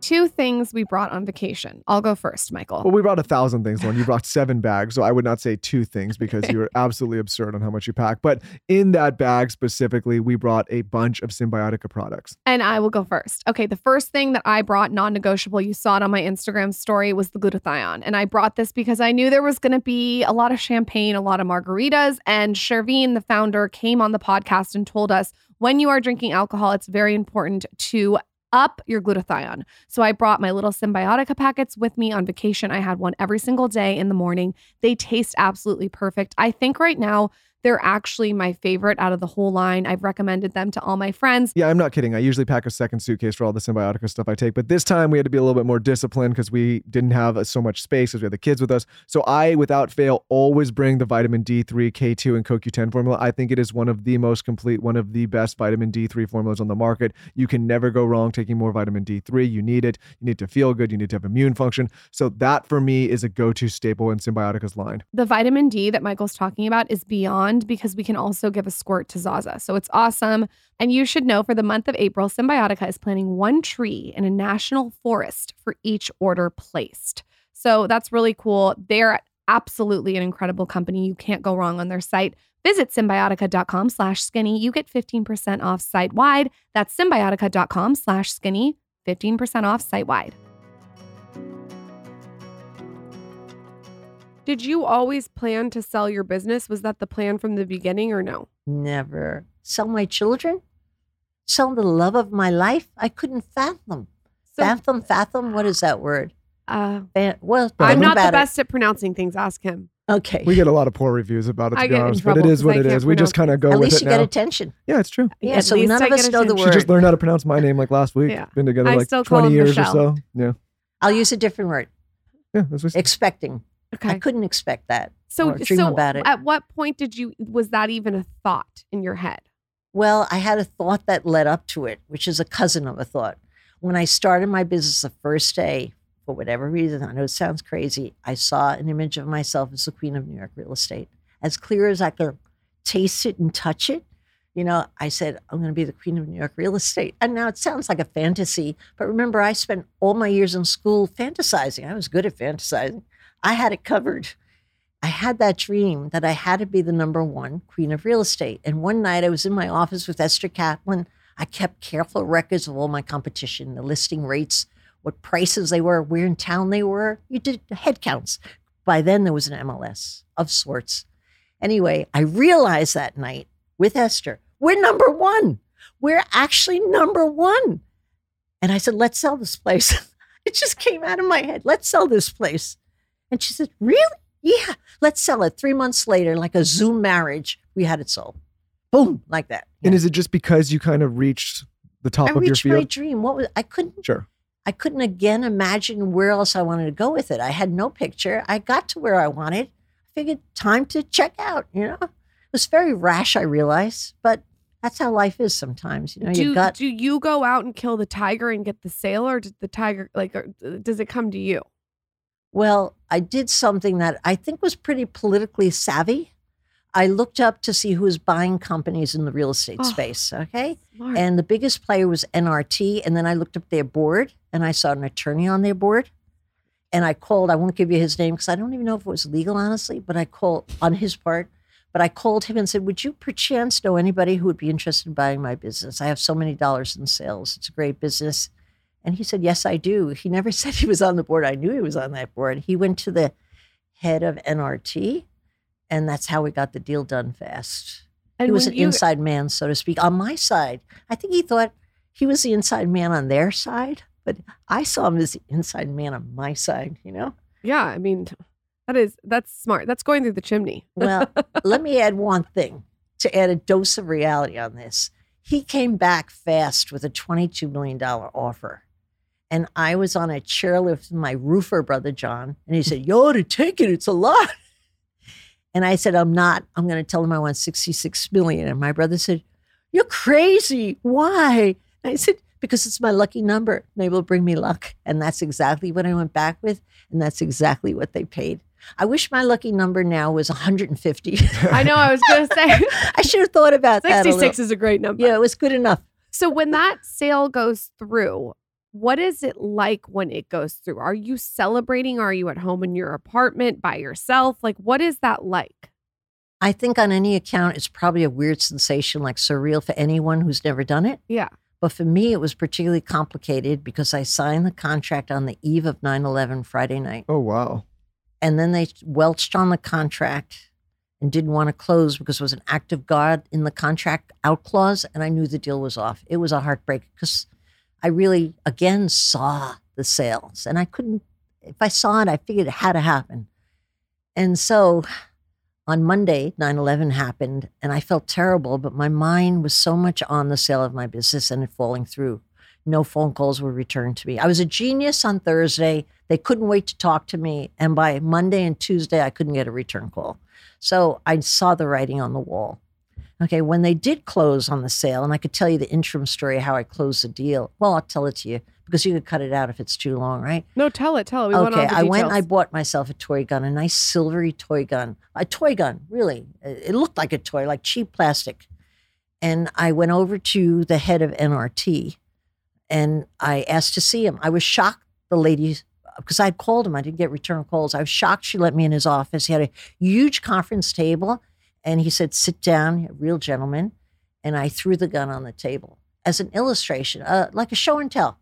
2 things we brought on vacation. I'll go first, Michael. Well, we brought 1,000 things. Lauren, you brought 7 bags, so I would not say 2 things because you're absolutely absurd on how much you pack. But in that bag specifically, we brought a bunch of Symbiotica products. And I will go first. Okay, the first thing that I brought, non-negotiable, you saw it on my Instagram story, was the glutathione. And I brought this because I knew there was going to be a lot of champagne, a lot of margaritas. And Sherveen, the founder, came on the podcast and told us, when you are drinking alcohol, it's very important to up your glutathione. So I brought my little Symbiotica packets with me on vacation. I had one every single day in the morning. They taste absolutely perfect. I think right now they're actually my favorite out of the whole line. I've recommended them to all my friends. Yeah, I'm not kidding. I usually pack a second suitcase for all the Symbiotica stuff I take, but this time we had to be a little bit more disciplined because we didn't have so much space because we had the kids with us. So I, without fail, always bring the vitamin D3, K2, and CoQ10 formula. I think it is one of the most complete, one of the best vitamin D3 formulas on the market. You can never go wrong taking more vitamin D3. You need it. You need to feel good. You need to have immune function. So that, for me, is a go-to staple in Symbiotica's line. The vitamin D that Michael's talking about is beyond, because we can also give a squirt to Zaza. So it's awesome. And you should know for the month of April, Symbiotica is planting 1 tree in a national forest for each order placed. So that's really cool. They're absolutely an incredible company. You can't go wrong on their site. Visit symbiotica.com/skinny. You get 15% off site-wide. That's symbiotica.com/skinny, 15% off site-wide. Did you always plan to sell your business? Was that the plan from the beginning or no? Never. Sell my children? Sell the love of my life? I couldn't fathom. So, fathom? What is that word? Well, I'm not the best at pronouncing things. Ask him. Okay. We get a lot of poor reviews about it, to be honest, but it is what it is. We just kind of go with it now. At least you get attention. Yeah, it's true. Yeah, so none of us know the word. She just learned how to pronounce my name like last week. Yeah. Been together like 20 years or so. Yeah. I'll use a different word. Yeah. Expecting. Okay. I couldn't expect that. So about it. At what point was that even a thought in your head? Well, I had a thought that led up to it, which is a cousin of a thought. When I started my business the first day, for whatever reason, I know it sounds crazy, I saw an image of myself as the queen of New York real estate. As clear as I could taste it and touch it, you know, I said, I'm going to be the queen of New York real estate. And now it sounds like a fantasy, but remember, I spent all my years in school fantasizing. I was good at fantasizing. I had it covered. I had that dream that I had to be the number one queen of real estate. And one night I was in my office with Esther Kaplan. I kept careful records of all my competition, the listing rates, what prices they were, where in town they were. You did head counts. By then, there was an MLS of sorts. Anyway, I realized that night with Esther, we're number one. We're actually number one. And I said, let's sell this place. It just came out of my head. Let's sell this place. And she said, really? Yeah, let's sell it. 3 months later, like a Zoom marriage, we had it sold. Boom, like that. Yeah. And is it just because you kind of reached the top of your field? I reached my dream. I couldn't again imagine where else I wanted to go with it. I had no picture. I got to where I wanted. I figured time to check out, you know. It was very rash, I realized, but that's how life is sometimes. You know, do you go out and kill the tiger and get the sale, or did the tiger, does it come to you? Well, I did something that I think was pretty politically savvy. I looked up to see who was buying companies in the real estate space, okay? Smart. And the biggest player was NRT, and then I looked up their board, and I saw an attorney on their board, and I called, I won't give you his name because I don't even know if it was legal, honestly, but I called on his part, but I called him and said, would you perchance know anybody who would be interested in buying my business? I have so many dollars in sales. It's a great business. And he said, yes, I do. He never said he was on the board. I knew he was on that board. He went to the head of NRT, and that's how we got the deal done fast. And he was an inside man, so to speak, on my side. I think he thought he was the inside man on their side, but I saw him as the inside man on my side, you know? Yeah, I mean, that's smart. That's going through the chimney. Well, let me add one thing to add a dose of reality on this. He came back fast with a $22 million offer. And I was on a chairlift with my roofer brother, John, and he said, you ought to take it. It's a lot. And I said, I'm not. I'm going to tell him I want $66 million. And my brother said, you're crazy. Why? And I said, because it's my lucky number. Maybe it'll bring me luck. And that's exactly what I went back with. And that's exactly what they paid. I wish my lucky number now was 150. I know. I was going to say. I should have thought about 66 that. 66 is a great number. Yeah, it was good enough. So when that sale goes through, what is it like when it goes through? Are you celebrating? Are you at home in your apartment by yourself? Like, what is that like? I think on any account, it's probably a weird sensation, like surreal for anyone who's never done it. Yeah. But for me, it was particularly complicated because I signed the contract on the eve of 9/11 Friday night. Oh, wow. And then they welched on the contract and didn't want to close because there was an act of God in the contract out clause. And I knew the deal was off. It was a heartbreak because I really, again, saw the sales. And I couldn't, if I saw it, I figured it had to happen. And so on Monday, 9/11 happened, and I felt terrible, but my mind was so much on the sale of my business and it falling through. No phone calls were returned to me. I was a genius on Thursday. They couldn't wait to talk to me. And by Monday and Tuesday, I couldn't get a return call. So I saw the writing on the wall. Okay, when they did close on the sale, and I could tell you the interim story of how I closed the deal. Well, I'll tell it to you because you could cut it out if it's too long, right? No, tell it. We want all the details. Okay, I went and I bought myself a toy gun, a nice silvery toy gun. A toy gun, really. It looked like a toy, like cheap plastic. And I went over to the head of NRT, and I asked to see him. I was shocked, the lady, because I had called him. I didn't get return calls. I was shocked she let me in his office. He had a huge conference table. And he said, sit down, a real gentleman. And I threw the gun on the table as an illustration, like a show and tell.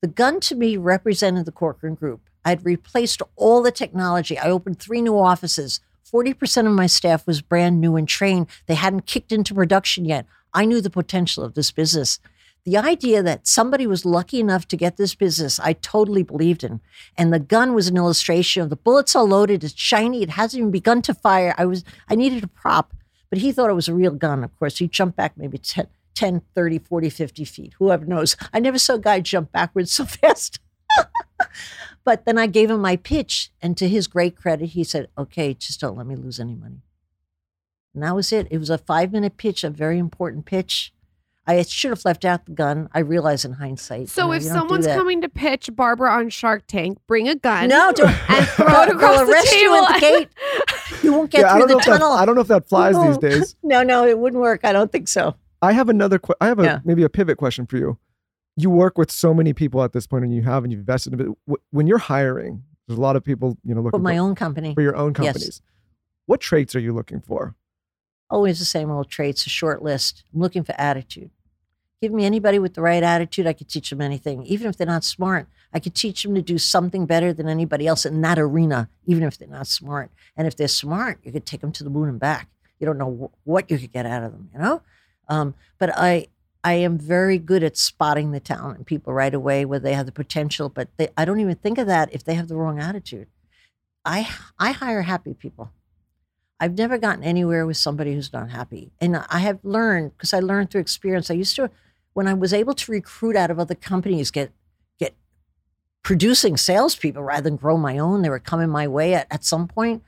The gun to me represented the Corcoran Group. I'd replaced all the technology. I opened 3 new offices. 40% of my staff was brand new and trained. They hadn't kicked into production yet. I knew the potential of this business. The idea that somebody was lucky enough to get this business, I totally believed in. And the gun was an illustration of the bullets are loaded, it's shiny, it hasn't even begun to fire. I needed a prop, but he thought it was a real gun, of course. He jumped back maybe 10, 30, 40, 50 feet, whoever knows. I never saw a guy jump backwards so fast. But then I gave him my pitch, and to his great credit, he said, okay, just don't let me lose any money. And that was it. It was a 5-minute pitch, a very important pitch. I should have left out the gun. I realize in hindsight. So if someone's coming to pitch Barbara on Shark Tank, bring a gun. No, don't. And throw it across the arrest table. You at the gate. You won't get through the tunnel. I don't know if that flies these days. No, it wouldn't work. I don't think so. I have another. Maybe a pivot question for you. You work with so many people at this point, and you've invested in it. When you're hiring, there's a lot of people looking for my own company, for your own companies. Yes. What traits are you looking for? Always the same old traits, a short list. I'm looking for attitude. Give me anybody with the right attitude, I could teach them anything. Even if they're not smart, I could teach them to do something better than anybody else in that arena, even if they're not smart. And if they're smart, you could take them to the moon and back. You don't know what you could get out of them, But I am very good at spotting the talent in people right away, whether they have the potential, but I don't even think of that if they have the wrong attitude. I hire happy people. I've never gotten anywhere with somebody who's not happy. And I have learned, because I learned through experience, when I was able to recruit out of other companies, get producing salespeople rather than grow my own, they were coming my way at some point.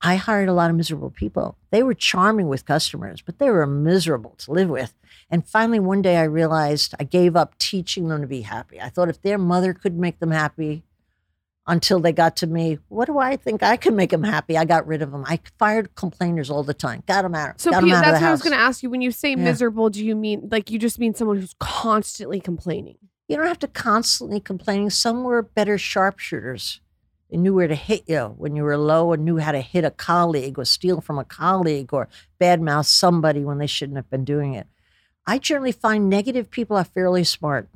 I hired a lot of miserable people. They were charming with customers, but they were miserable to live with. And finally, one day I realized I gave up teaching them to be happy. I thought if their mother could make them happy, until they got to me, what do I think I can make them happy? I got rid of them. I fired complainers all the time. Got them out. So that's what I was going to ask you. When you say miserable, do you mean you just mean someone who's constantly complaining? You don't have to constantly complain. Some were better sharpshooters. They knew where to hit you when you were low and knew how to hit a colleague or steal from a colleague or badmouth somebody when they shouldn't have been doing it. I generally find negative people are fairly smart.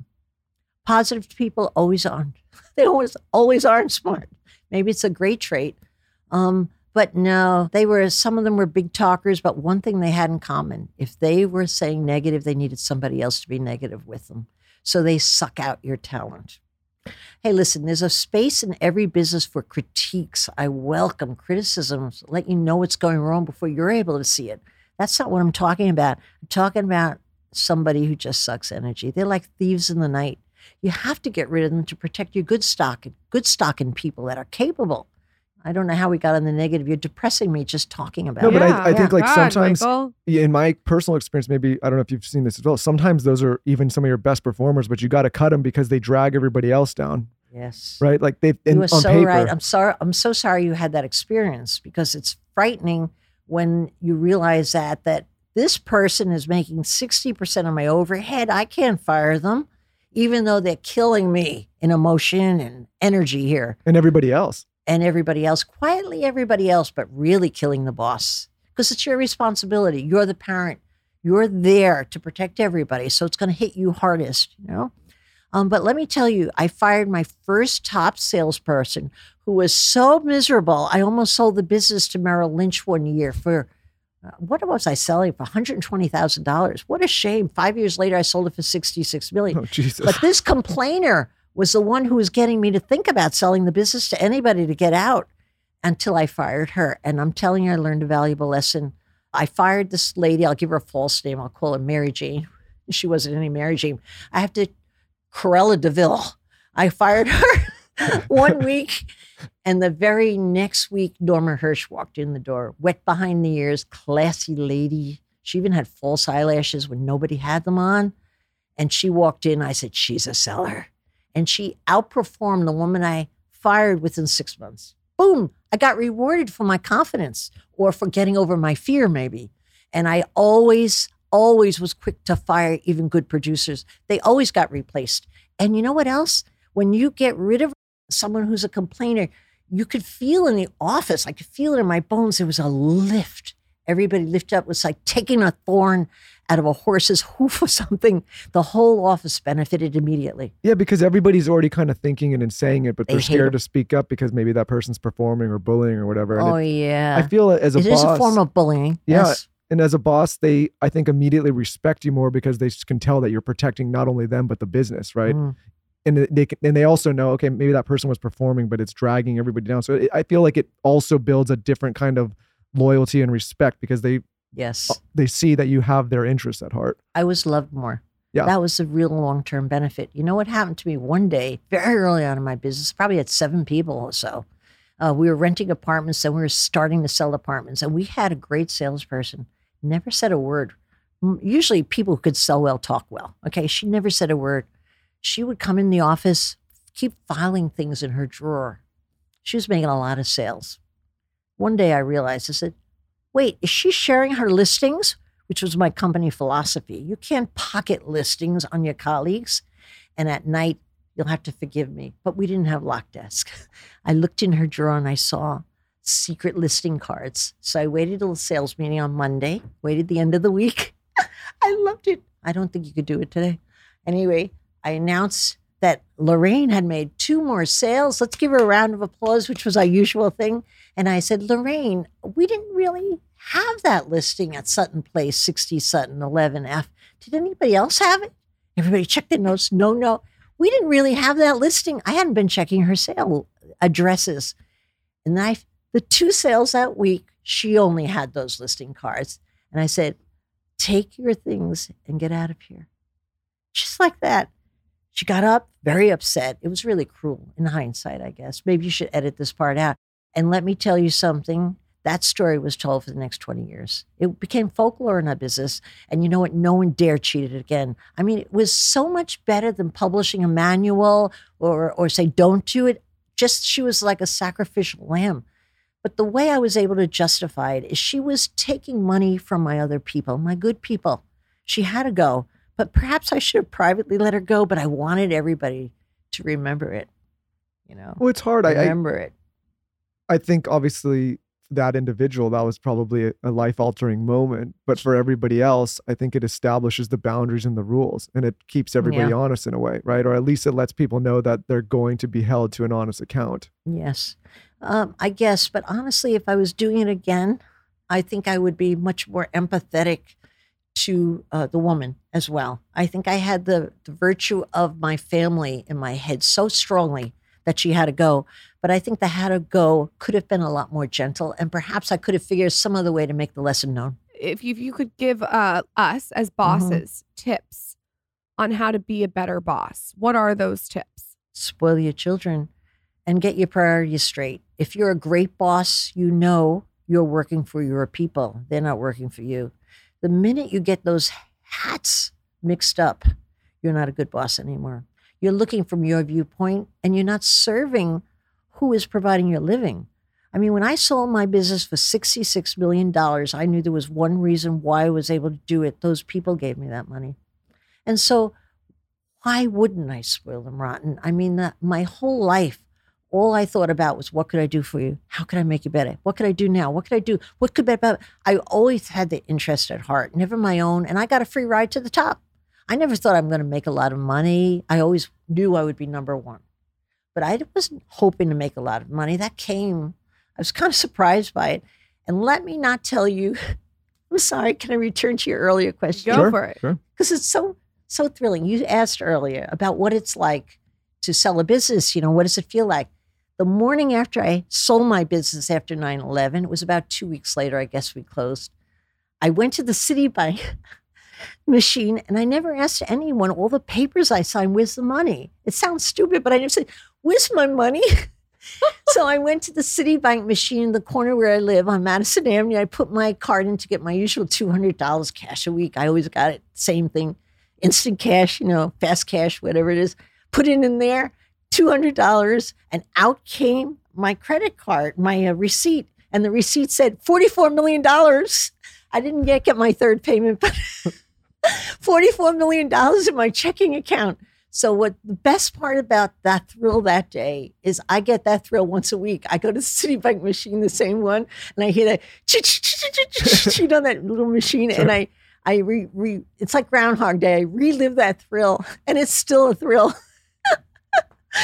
Positive people always aren't. They always aren't smart. Maybe it's a great trait. But no, some of them were big talkers, but one thing they had in common, if they were saying negative, they needed somebody else to be negative with them. So they suck out your talent. Hey, listen, there's a space in every business for critiques. I welcome criticisms, let you know what's going wrong before you're able to see it. That's not what I'm talking about. I'm talking about somebody who just sucks energy. They're like thieves in the night. You have to get rid of them to protect your good stock in people that are capable. I don't know how we got on the negative. You're depressing me just talking about it. No, but I think sometimes, Michael, in my personal experience, maybe, I don't know if you've seen this as well, sometimes those are even some of your best performers, but you got to cut them because they drag everybody else down. Yes. Right? You were so right. I'm sorry. I'm so sorry you had that experience, because it's frightening when you realize that this person is making 60% of my overhead. I can't fire them, even though they're killing me in emotion and energy here. And everybody else. Quietly everybody else, but really killing the boss. Because it's your responsibility. You're the parent. You're there to protect everybody. So it's going to hit you hardest, But let me tell you, I fired my first top salesperson who was so miserable, I almost sold the business to Merrill Lynch one year for, what was I selling for? $120,000. What a shame. 5 years later, I sold it for $66 million. Oh, Jesus. But this complainer was the one who was getting me to think about selling the business to anybody to get out until I fired her. And I'm telling you, I learned a valuable lesson. I fired this lady. I'll give her a false name. I'll call her Mary Jane. She wasn't any Mary Jane. I have to Corella DeVille. I fired her 1 week. And the very next week, Norma Hirsch walked in the door, wet behind the ears, classy lady. She even had false eyelashes when nobody had them on. And she walked in. I said, she's a seller. And she outperformed the woman I fired within 6 months. Boom. I got rewarded for my confidence or for getting over my fear, maybe. And I always was quick to fire even good producers. They always got replaced. And you know what else? When you get rid of someone who's a complainer, you could feel in the office, I could feel it in my bones, there was a lift. Everybody lifted up. It was like taking a thorn out of a horse's hoof or something. The whole office benefited immediately. Yeah, because everybody's already kind of thinking it and saying it, but they're scared to speak up because maybe that person's performing or bullying or whatever. And I feel as a boss. It is a form of bullying. Yeah. Yes. And as a boss, they, I think, immediately respect you more because they can tell that you're protecting not only them, but the business, right? Mm. And they also know, okay, maybe that person was performing, but it's dragging everybody down. So I feel like it also builds a different kind of loyalty and respect because they see that you have their interests at heart. I was loved more. Yeah. That was the real long-term benefit. You know what happened to me one day, very early on in my business, probably had 7 people or so. We were renting apartments and we were starting to sell apartments. And we had a great salesperson, never said a word. Usually people who could sell well, talk well. Okay, she never said a word. She would come in the office, keep filing things in her drawer. She was making a lot of sales. One day I realized, I said, wait, is she sharing her listings? Which was my company philosophy. You can't pocket listings on your colleagues. And at night, you'll have to forgive me, but we didn't have lock desk. I looked in her drawer and I saw secret listing cards. So I waited till the sales meeting on Monday, waited the end of the week. I loved it. I don't think you could do it today. Anyway, I announced that Lauryn had made 2 more sales. Let's give her a round of applause, which was our usual thing. And I said, Lauryn, we didn't really have that listing at Sutton Place, 60 Sutton, 11F. Did anybody else have it? Everybody checked their notes. No. We didn't really have that listing. I hadn't been checking her sale addresses. And the 2 sales that week, she only had those listing cards. And I said, take your things and get out of here. Just like that. She got up, very upset. It was really cruel in hindsight, I guess. Maybe you should edit this part out. And let me tell you something. That story was told for the next 20 years. It became folklore in our business. And you know what? No one dare cheat it again. I mean, it was so much better than publishing a manual or say, don't do it. Just she was like a sacrificial lamb. But the way I was able to justify it is she was taking money from my other people, my good people. She had to go. But perhaps I should have privately let her go, but I wanted everybody to remember it. You know? Well, it's hard. I remember it. I think obviously that individual, that was probably a life-altering moment. But for everybody else, I think it establishes the boundaries and the rules, and it keeps everybody honest in a way, right? Or at least it lets people know that they're going to be held to an honest account. Yes, I guess. But honestly, if I was doing it again, I think I would be much more empathetic to the woman as well. I think I had the virtue of my family in my head so strongly that she had to go. But I think the had to go could have been a lot more gentle. And perhaps I could have figured some other way to make the lesson known. If you could give us as bosses tips on how to be a better boss, what are those tips? Spoil your children and get your priorities straight. If you're a great boss, you know you're working for your people. They're not working for you. The minute you get those hats mixed up, you're not a good boss anymore. You're looking from your viewpoint and you're not serving who is providing your living. I mean, when I sold my business for $66 million, I knew there was one reason why I was able to do it. Those people gave me that money. And so why wouldn't I spoil them rotten? I mean, my whole life, all I thought about was, what could I do for you? How could I make you better? What could I do now? What could I do? What could be better? I always had the interest at heart, never my own. And I got a free ride to the top. I never thought I'm going to make a lot of money. I always knew I would be number one. But I wasn't hoping to make a lot of money. That came. I was kind of surprised by it. And let me not tell you, I'm sorry, can I return to your earlier question? Go for it. Sure. Because it's so thrilling. You asked earlier about what it's like to sell a business. You know, what does it feel like? The morning after I sold my business after 9/11, it was about 2 weeks later, I guess we closed. I went to the Citibank machine and I never asked anyone, all the papers I signed, where's the money? It sounds stupid, but I never said, where's my money? So I went to the Citibank machine in the corner where I live on Madison Avenue. I put my card in to get my usual $200 cash a week. I always got it, same thing, instant cash, you know, fast cash, whatever it is. Put it in there. $200, and out came my credit card, my receipt. And the receipt said $44 million. I didn't get my third payment, but $44 million in my checking account. So what the best part about that thrill that day is I get that thrill once a week. I go to the Citibank machine, the same one, and I hear that, you know, that little machine. Sure. And I it's like Groundhog Day. I relive that thrill, and it's still a thrill.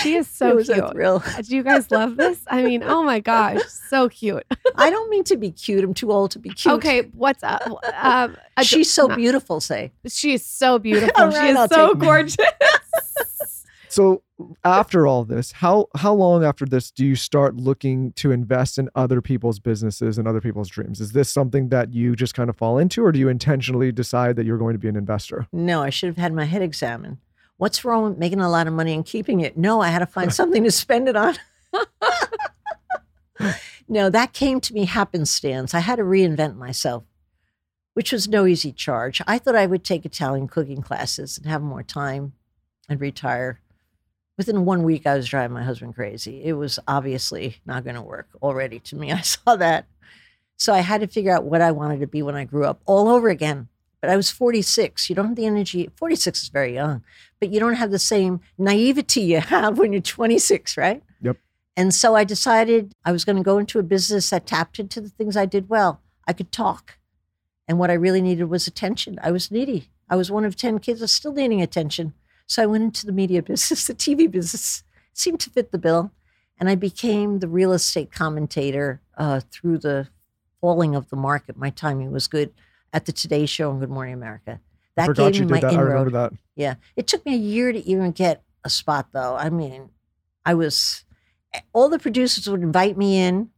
She is so cute. Do you guys love this? I mean, oh my gosh, so cute. I don't mean to be cute. I'm too old to be cute. Okay, what's up? She's so beautiful, say. She's so beautiful. Right, she is so gorgeous. So after all this, how long after this do you start looking to invest in other people's businesses and other people's dreams? Is this something that you just kind of fall into, or do you intentionally decide that you're going to be an investor? No, I should have had my head examined. What's wrong with making a lot of money and keeping it? No, I had to find something to spend it on. No, that came to me happenstance. I had to reinvent myself, which was no easy charge. I thought I would take Italian cooking classes and have more time and retire. Within 1 week, I was driving my husband crazy. It was obviously not going to work already to me. I saw that. So I had to figure out what I wanted to be when I grew up all over again. But I was 46. You don't have the energy. 46 is very young, but you don't have the same naivety you have when you're 26, right? Yep. And so I decided I was going to go into a business that tapped into the things I did well. I could talk. And what I really needed was attention. I was needy. I was one of 10 kids. I was still needing attention. So I went into the media business, the TV business, seemed to fit the bill. And I became the real estate commentator through the falling of the market. My timing was good at the Today Show and Good Morning America. That gave me my inroad. I remember that. Yeah. It took me a year to even get a spot, though. I mean, all the producers would invite me in,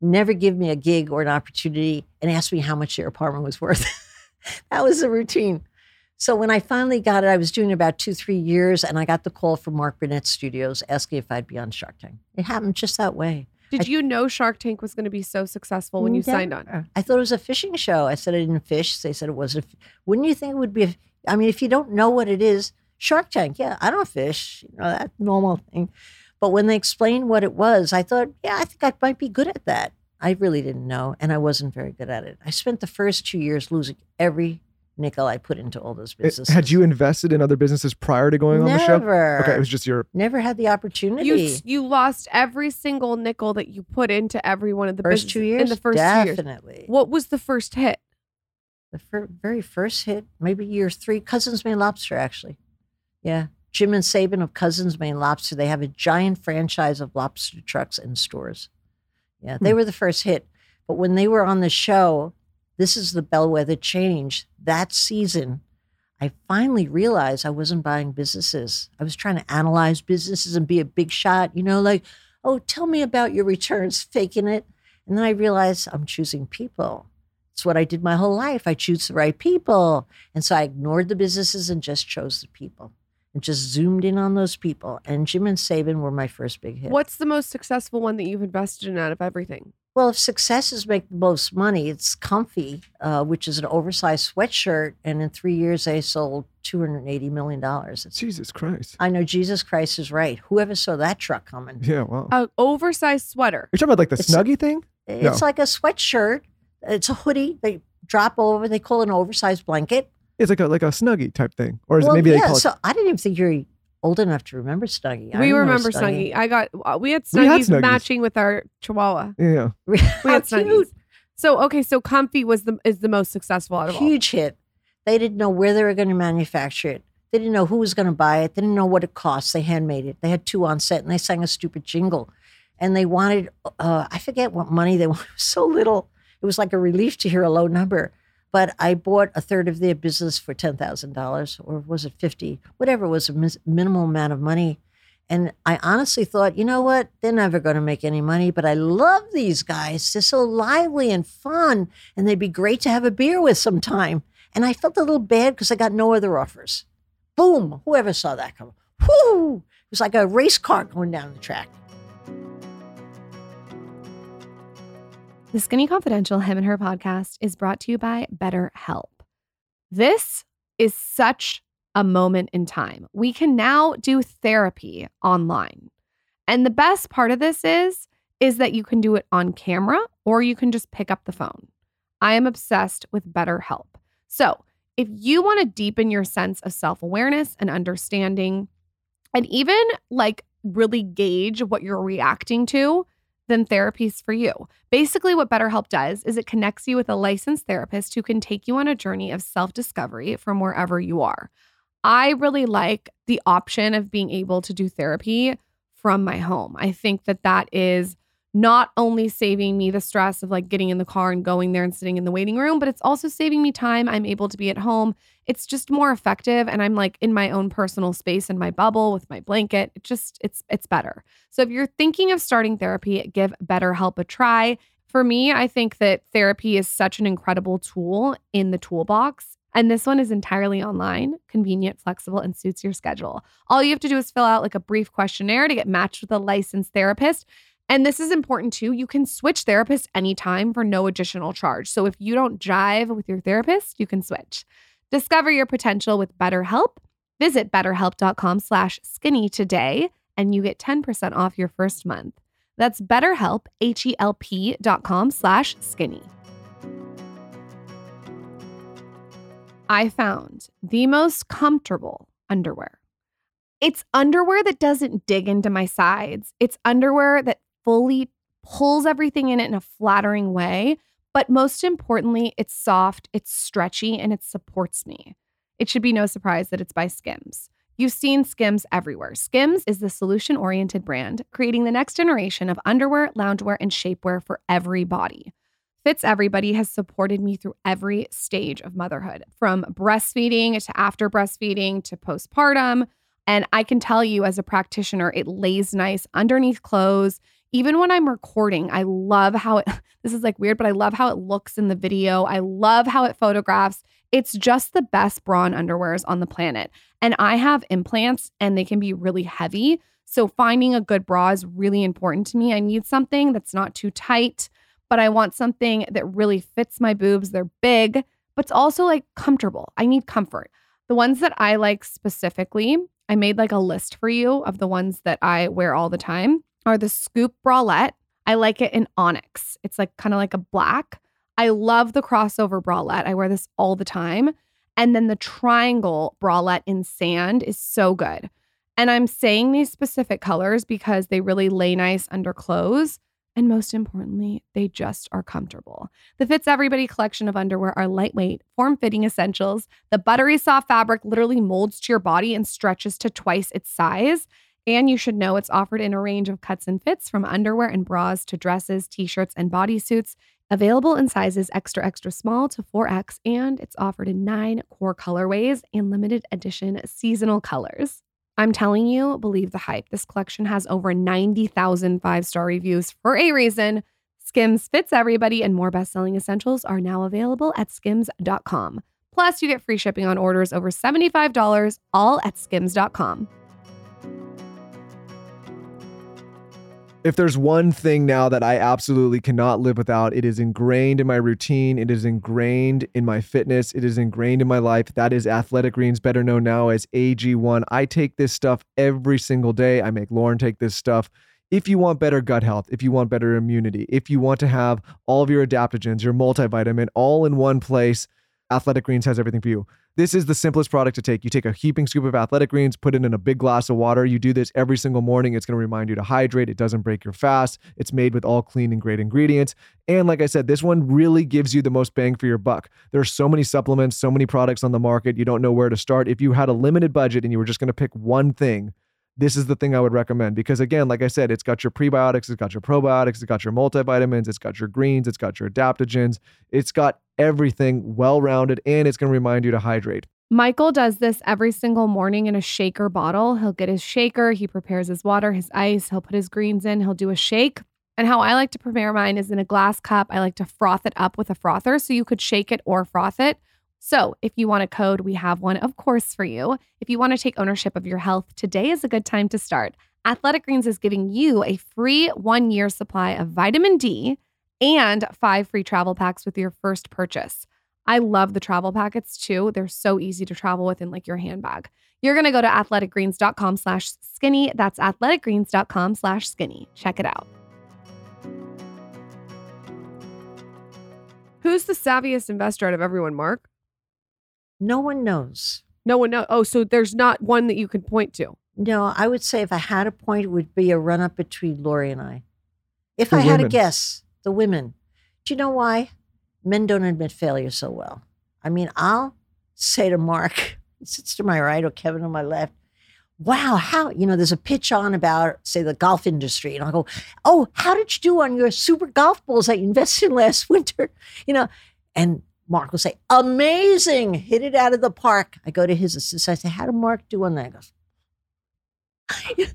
never give me a gig or an opportunity, and ask me how much their apartment was worth. That was the routine. So when I finally got it, I was doing about 2-3 years, and I got the call from Mark Burnett's studios asking if I'd be on Shark Tank. It happened just that way. Did you know Shark Tank was going to be so successful when you signed on? I thought it was a fishing show. I said I didn't fish. They said it wasn't. Wouldn't you think it would be? I mean, if you don't know what it is, Shark Tank, yeah, I don't fish. You know, that normal thing. But when they explained what it was, I thought, yeah, I think I might be good at that. I really didn't know, and I wasn't very good at it. I spent the first 2 years losing every nickel I put into all those businesses. Had you invested in other businesses prior to going on the show? Never. Okay, it was just never had the opportunity. You lost every single nickel that you put into every one of the first businesses 2 years? In the first 2 years. Definitely. What was the first hit? The very first hit, maybe year three, Cousins Maine Lobster, actually. Yeah. Jim and Sabin of Cousins Maine Lobster. They have a giant franchise of lobster trucks and stores. Yeah, they were the first hit. But when they were on the show, this is the bellwether change. That season, I finally realized I wasn't buying businesses. I was trying to analyze businesses and be a big shot. You know, like, oh, tell me about your returns, faking it. And then I realized I'm choosing people. It's what I did my whole life. I choose the right people. And so I ignored the businesses and just chose the people. And just zoomed in on those people. And Jim and Sabin were my first big hit. What's the most successful one that you've invested in out of everything? Well, if successes make the most money, it's Comfy, which is an oversized sweatshirt. And in 3 years, they sold $280 million. Jesus Christ. I know, Jesus Christ is right. Whoever saw that truck coming? Yeah, wow. An oversized sweater. You're talking about like the Snuggie thing? It's like a sweatshirt. It's a hoodie. They drop over. They call it an oversized blanket. It's like a Snuggie type thing. Or maybe they call it. So I didn't even think you're old enough to remember Snuggie. We remember Snuggie. We had Snuggies matching with our Chihuahwa. Yeah. We had Snuggies. Cute. So, okay. So Comfy is the most successful out of all. Huge hit. They didn't know where they were going to manufacture it. They didn't know who was going to buy it. They didn't know what it cost. They handmade it. They had two on set and they sang a stupid jingle. And they wanted, I forget what money they wanted. So little. It was like a relief to hear a low number. But I bought a third of their business for $10,000, or was it $50,000? Whatever was a minimal amount of money. And I honestly thought, you know what? They're never going to make any money, but I love these guys. They're so lively and fun, and they'd be great to have a beer with sometime. And I felt a little bad because I got no other offers. Boom. Whoever saw that come. Whoo! It was like a race car going down the track. The Skinny Confidential Him and Her podcast is brought to you by BetterHelp. This is such a moment in time. We can now do therapy online. And the best part of this is that you can do it on camera or you can just pick up the phone. I am obsessed with BetterHelp. So if you want to deepen your sense of self-awareness and understanding and even like really gauge what you're reacting to, then therapy's for you. Basically, what BetterHelp does is it connects you with a licensed therapist who can take you on a journey of self-discovery from wherever you are. I really like the option of being able to do therapy from my home. I think that is not only saving me the stress of like getting in the car and going there and sitting in the waiting room, but it's also saving me time. I'm able to be at home. It's just more effective. And I'm like in my own personal space in my bubble with my blanket. It just, it's better. So if you're thinking of starting therapy, give BetterHelp a try. For me, I think that therapy is such an incredible tool in the toolbox. And this one is entirely online, convenient, flexible, and suits your schedule. All you have to do is fill out like a brief questionnaire to get matched with a licensed therapist. And this is important too. You can switch therapists anytime for no additional charge. So if you don't jive with your therapist, you can switch. Discover your potential with BetterHelp. Visit betterhelp.com/skinny today and you get 10% off your first month. That's BetterHelp, HELP.com/skinny. I found the most comfortable underwear. It's underwear that doesn't dig into my sides. It's underwear that fully pulls everything in it in a flattering way. But most importantly, it's soft, it's stretchy, and it supports me. It should be no surprise that it's by Skims. You've seen Skims everywhere. Skims is the solution-oriented brand creating the next generation of underwear, loungewear, and shapewear for every body. Fits Everybody has supported me through every stage of motherhood, from breastfeeding to after breastfeeding to postpartum. And I can tell you as a practitioner, it lays nice underneath clothes. Even when I'm recording, I love how it, this is like weird, but I love how it looks in the video. I love how it photographs. It's just the best bra and underwears on the planet. And I have implants and they can be really heavy. So finding a good bra is really important to me. I need something that's not too tight, but I want something that really fits my boobs. They're big, but it's also like comfortable. I need comfort. The ones that I like specifically, I made like a list for you of the ones that I wear all the time, are the Scoop Bralette. I like it in onyx. It's like kind of like a black. I love the crossover bralette. I wear this all the time. And then the triangle bralette in sand is so good. And I'm saying these specific colors because they really lay nice under clothes. And most importantly, they just are comfortable. The Fits Everybody collection of underwear are lightweight, form-fitting essentials. The buttery soft fabric literally molds to your body and stretches to twice its size. And you should know it's offered in a range of cuts and fits, from underwear and bras to dresses, t-shirts, and bodysuits. Available in sizes extra, extra small to 4X, and it's offered in 9 core colorways and limited edition seasonal colors. I'm telling you, believe the hype. This collection has over 90,000 5-star reviews for a reason. Skims Fits Everybody and more best-selling essentials are now available at skims.com. Plus, you get free shipping on orders over $75, all at skims.com. If there's one thing now that I absolutely cannot live without, it is ingrained in my routine. It is ingrained in my fitness. It is ingrained in my life. That is Athletic Greens, better known now as AG1. I take this stuff every single day. I make Lauren take this stuff. If you want better gut health, if you want better immunity, if you want to have all of your adaptogens, your multivitamin, all in one place, Athletic Greens has everything for you. This is the simplest product to take. You take a heaping scoop of Athletic Greens, put it in a big glass of water. You do this every single morning. It's going to remind you to hydrate. It doesn't break your fast. It's made with all clean and great ingredients. And like I said, this one really gives you the most bang for your buck. There are so many supplements, so many products on the market. You don't know where to start. If you had a limited budget and you were just going to pick one thing, this is the thing I would recommend. Because again, like I said, it's got your prebiotics, it's got your probiotics, it's got your multivitamins, it's got your greens, it's got your adaptogens. It's got everything well-rounded, and it's going to remind you to hydrate. Michael does this every single morning in a shaker bottle. He'll get his shaker. He prepares his water, his ice. He'll put his greens in. He'll do a shake. And how I like to prepare mine is in a glass cup. I like to froth it up with a frother, so you could shake it or froth it. So if you want a code, we have one, of course, for you. If you want to take ownership of your health, today is a good time to start. Athletic Greens is giving you a free 1-year supply of vitamin D and 5 free travel packs with your first purchase. I love the travel packets too. They're so easy to travel with in like your handbag. You're going to go to athleticgreens.com/skinny. That's athleticgreens.com/skinny. Check it out. Who's the savviest investor out of everyone, Mark? No one knows. No one knows. Oh, so there's not one that you could point to. No, I would say if I had a point, it would be a run-up between Lori and I. If I had a guess, the women. Do you know why? Men don't admit failure so well. I mean, I'll say to Mark, he sits to my right or Kevin on my left, wow, how, you know, there's a pitch on about, say, the golf industry. And I'll go, oh, how did you do on your super golf balls that you invested in last winter? You know, and Mark will say, amazing, hit it out of the park. I go to his assistant, I say, how did Mark do on that? He goes,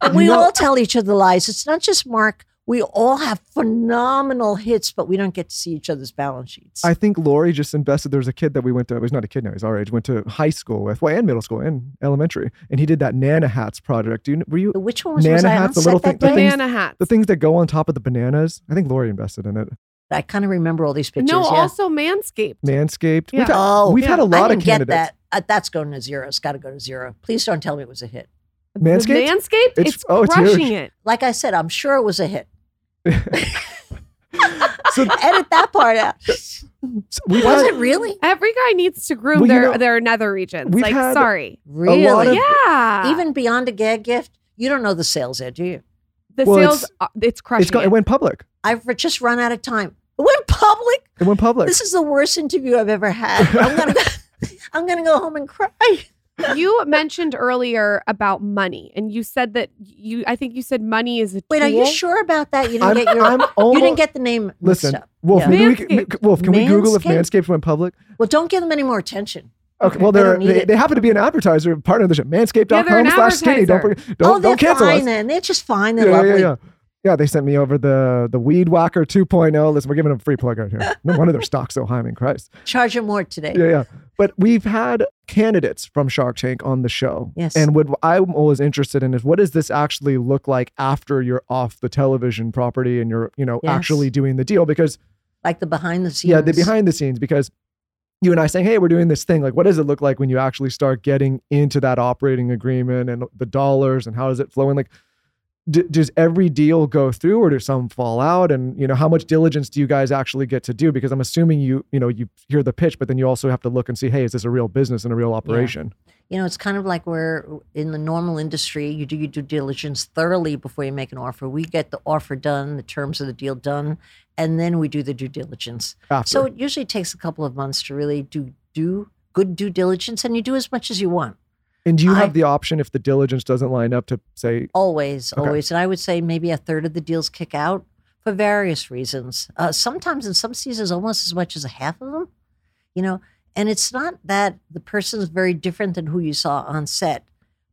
and we all tell each other lies. It's not just Mark. We all have phenomenal hits, but we don't get to see each other's balance sheets. I think Lori just invested. There was a kid that we went to. He's not a kid now. He's our age. Went to high school with, well, and middle school and elementary. And he did that Nana Hats project. Were you? Which one was Nana Hats? The things that go on top of the bananas. I think Lori invested in it. I kind of remember all these pictures. No, yeah. Also Manscaped. Manscaped. Yeah. We've had a lot of candidates. I didn't get that. That's going to zero. It's got to go to zero. Please don't tell me it was a hit. Manscaped? Manscaped? It's crushing it. Like I said, I'm sure it was a hit. Edit that part out. Was it really? Every guy needs to groom their nether regions. Really? Yeah. Even beyond a gag gift, you don't know the sales ed, do you? It's crushing. It went public. I've just run out of time. It went public. This is the worst interview I've ever had. I'm gonna go home and cry. You mentioned earlier about money, and you said that I think you said money is a tool. Wait, are you sure about that? You didn't get the name mixed up. Wolf, yeah. Can we Google if Manscaped went public? Well, don't give them any more attention. Okay. Well, they happen to be an advertiser, partner of the show. Manscaped.com/skinny. Don't cancel us. They're fine then. They're just fine. They're lovely. Yeah, they sent me over the Weed Whacker 2.0. Listen, we're giving them a free plug right here. No wonder their stock's so high. I mean, Christ. Charge them more today. Yeah. But we've had candidates from Shark Tank on the show. Yes. And what I'm always interested in is, what does this actually look like after you're off the television property and you're, actually doing the deal? Because like the behind the scenes. Yeah, the behind the scenes, because you and I saying, hey, we're doing this thing. Like, what does it look like when you actually start getting into that operating agreement and the dollars, and how does it flow in? Like, does every deal go through, or do some fall out? And, how much diligence do you guys actually get to do? Because I'm assuming you hear the pitch, but then you also have to look and see, hey, is this a real business and a real operation? Yeah. It's kind of like we're in the normal industry. You do your due diligence thoroughly before you make an offer. We get the offer done, the terms of the deal done, and then we do the due diligence. After. So it usually takes a couple of months to really do good due diligence, and you do as much as you want. And do you have the option, if the diligence doesn't line up, to say? Always. And I would say maybe a third of the deals kick out for various reasons. Sometimes in some seasons, almost as much as a half of them, and it's not that the person is very different than who you saw on set,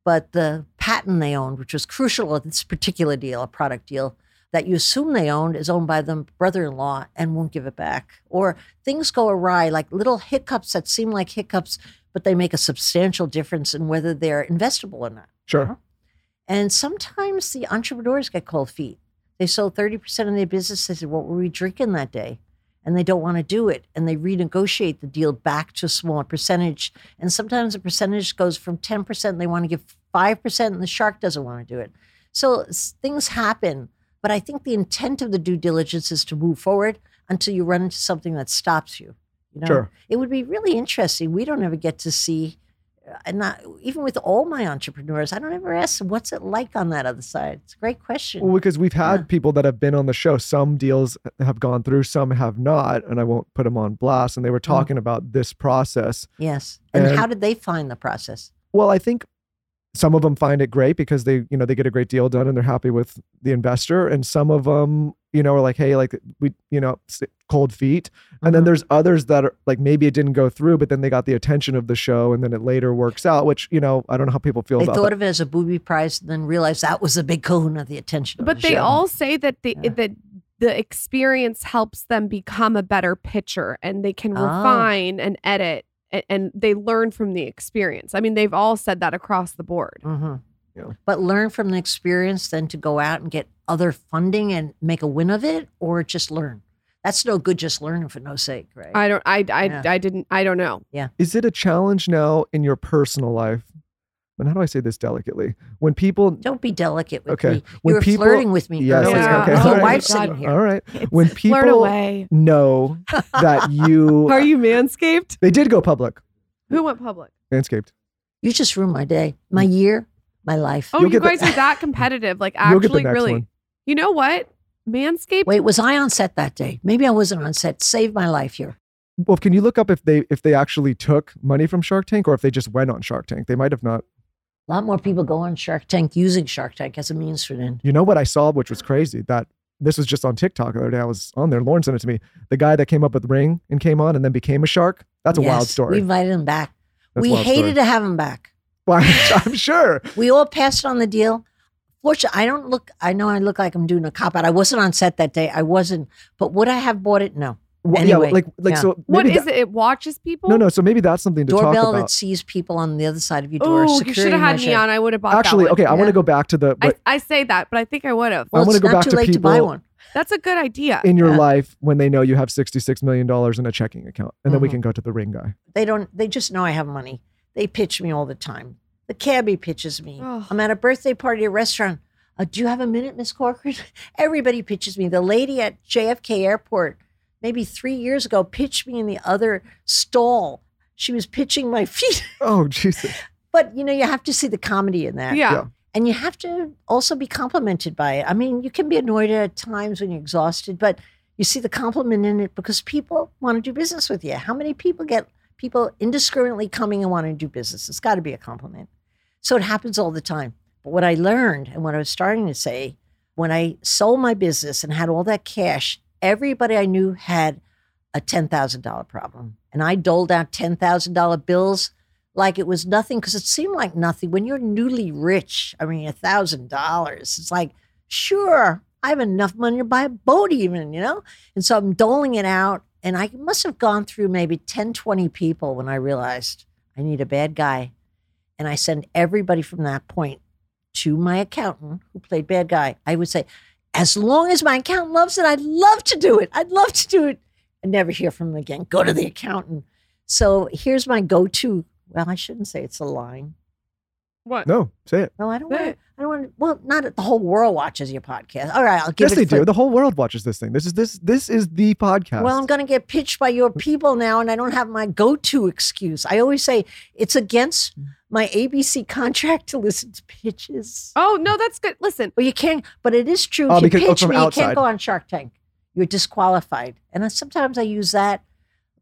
but the patent they owned, which was crucial at this particular deal, a product deal that you assume they owned, is owned by the brother-in-law and won't give it back. Or things go awry, like little hiccups that seem like hiccups, but they make a substantial difference in whether they're investable or not. Sure. And sometimes the entrepreneurs get cold feet. They sold 30% of their business. They said, what were we drinking that day? And they don't want to do it. And they renegotiate the deal back to a smaller percentage. And sometimes the percentage goes from 10%, they want to give 5%, and the shark doesn't want to do it. So things happen. But I think the intent of the due diligence is to move forward until you run into something that stops you. Sure. It would be really interesting. We don't ever get to see, even with all my entrepreneurs, I don't ever ask them, what's it like on that other side? It's a great question. Well, because we've had people that have been on the show. Some deals have gone through, some have not, and I won't put them on blast. And they were talking about this process. Yes. And how did they find the process? Well, I think some of them find it great because they get a great deal done and they're happy with the investor. And some of them, are like, hey, like we, cold feet. And then there's others that are like, maybe it didn't go through, but then they got the attention of the show and then it later works out, which, I don't know how people feel about that. They thought of it as a booby prize and then realized that was a big kahuna, the attention. But they all say that the experience helps them become a better pitcher, and they can refine and edit, and they learn from the experience. I mean, they've all said that across the board. But learn from the experience then to go out and get other funding and make a win of it, or just learn. That's no good just learning for no sake, right? I don't know. Yeah. Is it a challenge now in your personal life? And how do I say this delicately? When people... Don't be delicate with me. When people, flirting with me. Yes. Yeah. Okay. All right. Wife's sitting here. All right. When people know that you... Are you Manscaped? They did go public. Who went public? Manscaped. You just ruined my day, my year, my life. Oh, you guys are that competitive. Like, actually, really. One. You know what? Manscaped. Wait, was I on set that day? Maybe I wasn't on set. Save my life here. Well, can you look up if they actually took money from Shark Tank, or if they just went on Shark Tank? They might have not. A lot more people go on Shark Tank using Shark Tank as a means for them. You know what I saw, which was crazy? That this was just on TikTok the other day. I was on there. Lauren sent it to me. The guy that came up with Ring and came on and then became a shark. That's a wild story. We invited him back. We hated to have him back. Well, I'm sure. We all passed on the deal. Fortunately, I know I look like I'm doing a cop-out. I wasn't on set that day. I wasn't. But would I have bought it? No. Well, anyway, so what is it? It watches people? No. So maybe that's something to talk about. Doorbell that sees people on the other side of your door. Oh, you should have had me on. I would have bought. Actually, okay. I want to go back to the. I say that, but I think I would have. Well, I want to go back to people. To buy one. That's a good idea. In your life, when they know you have $66 million in a checking account, and then we can go to the Ring guy. They don't. They just know I have money. They pitch me all the time. The cabbie pitches me. Oh. I'm at a birthday party at a restaurant. Do you have a minute, Miss Corcoran? Everybody pitches me. The lady at JFK Airport. Maybe 3 years ago, pitched me in the other stall. She was pitching my feet. Oh, Jesus. But, you have to see the comedy in that. Yeah. And you have to also be complimented by it. I mean, you can be annoyed at times when you're exhausted, but you see the compliment in it because people want to do business with you. How many people get people indiscriminately coming and wanting to do business? It's got to be a compliment. So it happens all the time. But what I learned and what I was starting to say, when I sold my business and had all that cash, everybody I knew had a $10,000 problem. And I doled out $10,000 bills like it was nothing because it seemed like nothing. When you're newly rich, I mean, $1,000, it's like, sure, I have enough money to buy a boat even, And so I'm doling it out. And I must have gone through maybe 10, 20 people when I realized I need a bad guy. And I sent everybody from that point to my accountant who played bad guy. I would say, as long as my accountant loves it, I'd love to do it. And never hear from them again. Go to the accountant. So here's my go-to. Well, I shouldn't say it's a line. What? No, say it. No, I don't want to. Well, not the whole world watches your podcast. All right, I'll give it. Yes, they do. The whole world watches this thing. This is the podcast. Well, I'm going to get pitched by your people now, and I don't have my go-to excuse. I always say it's against my ABC contract to listen to pitches. Oh no, that's good. Listen, well, you can't. But it is true. If you pitch me, outside. You can't go on Shark Tank. You're disqualified. And sometimes I use that.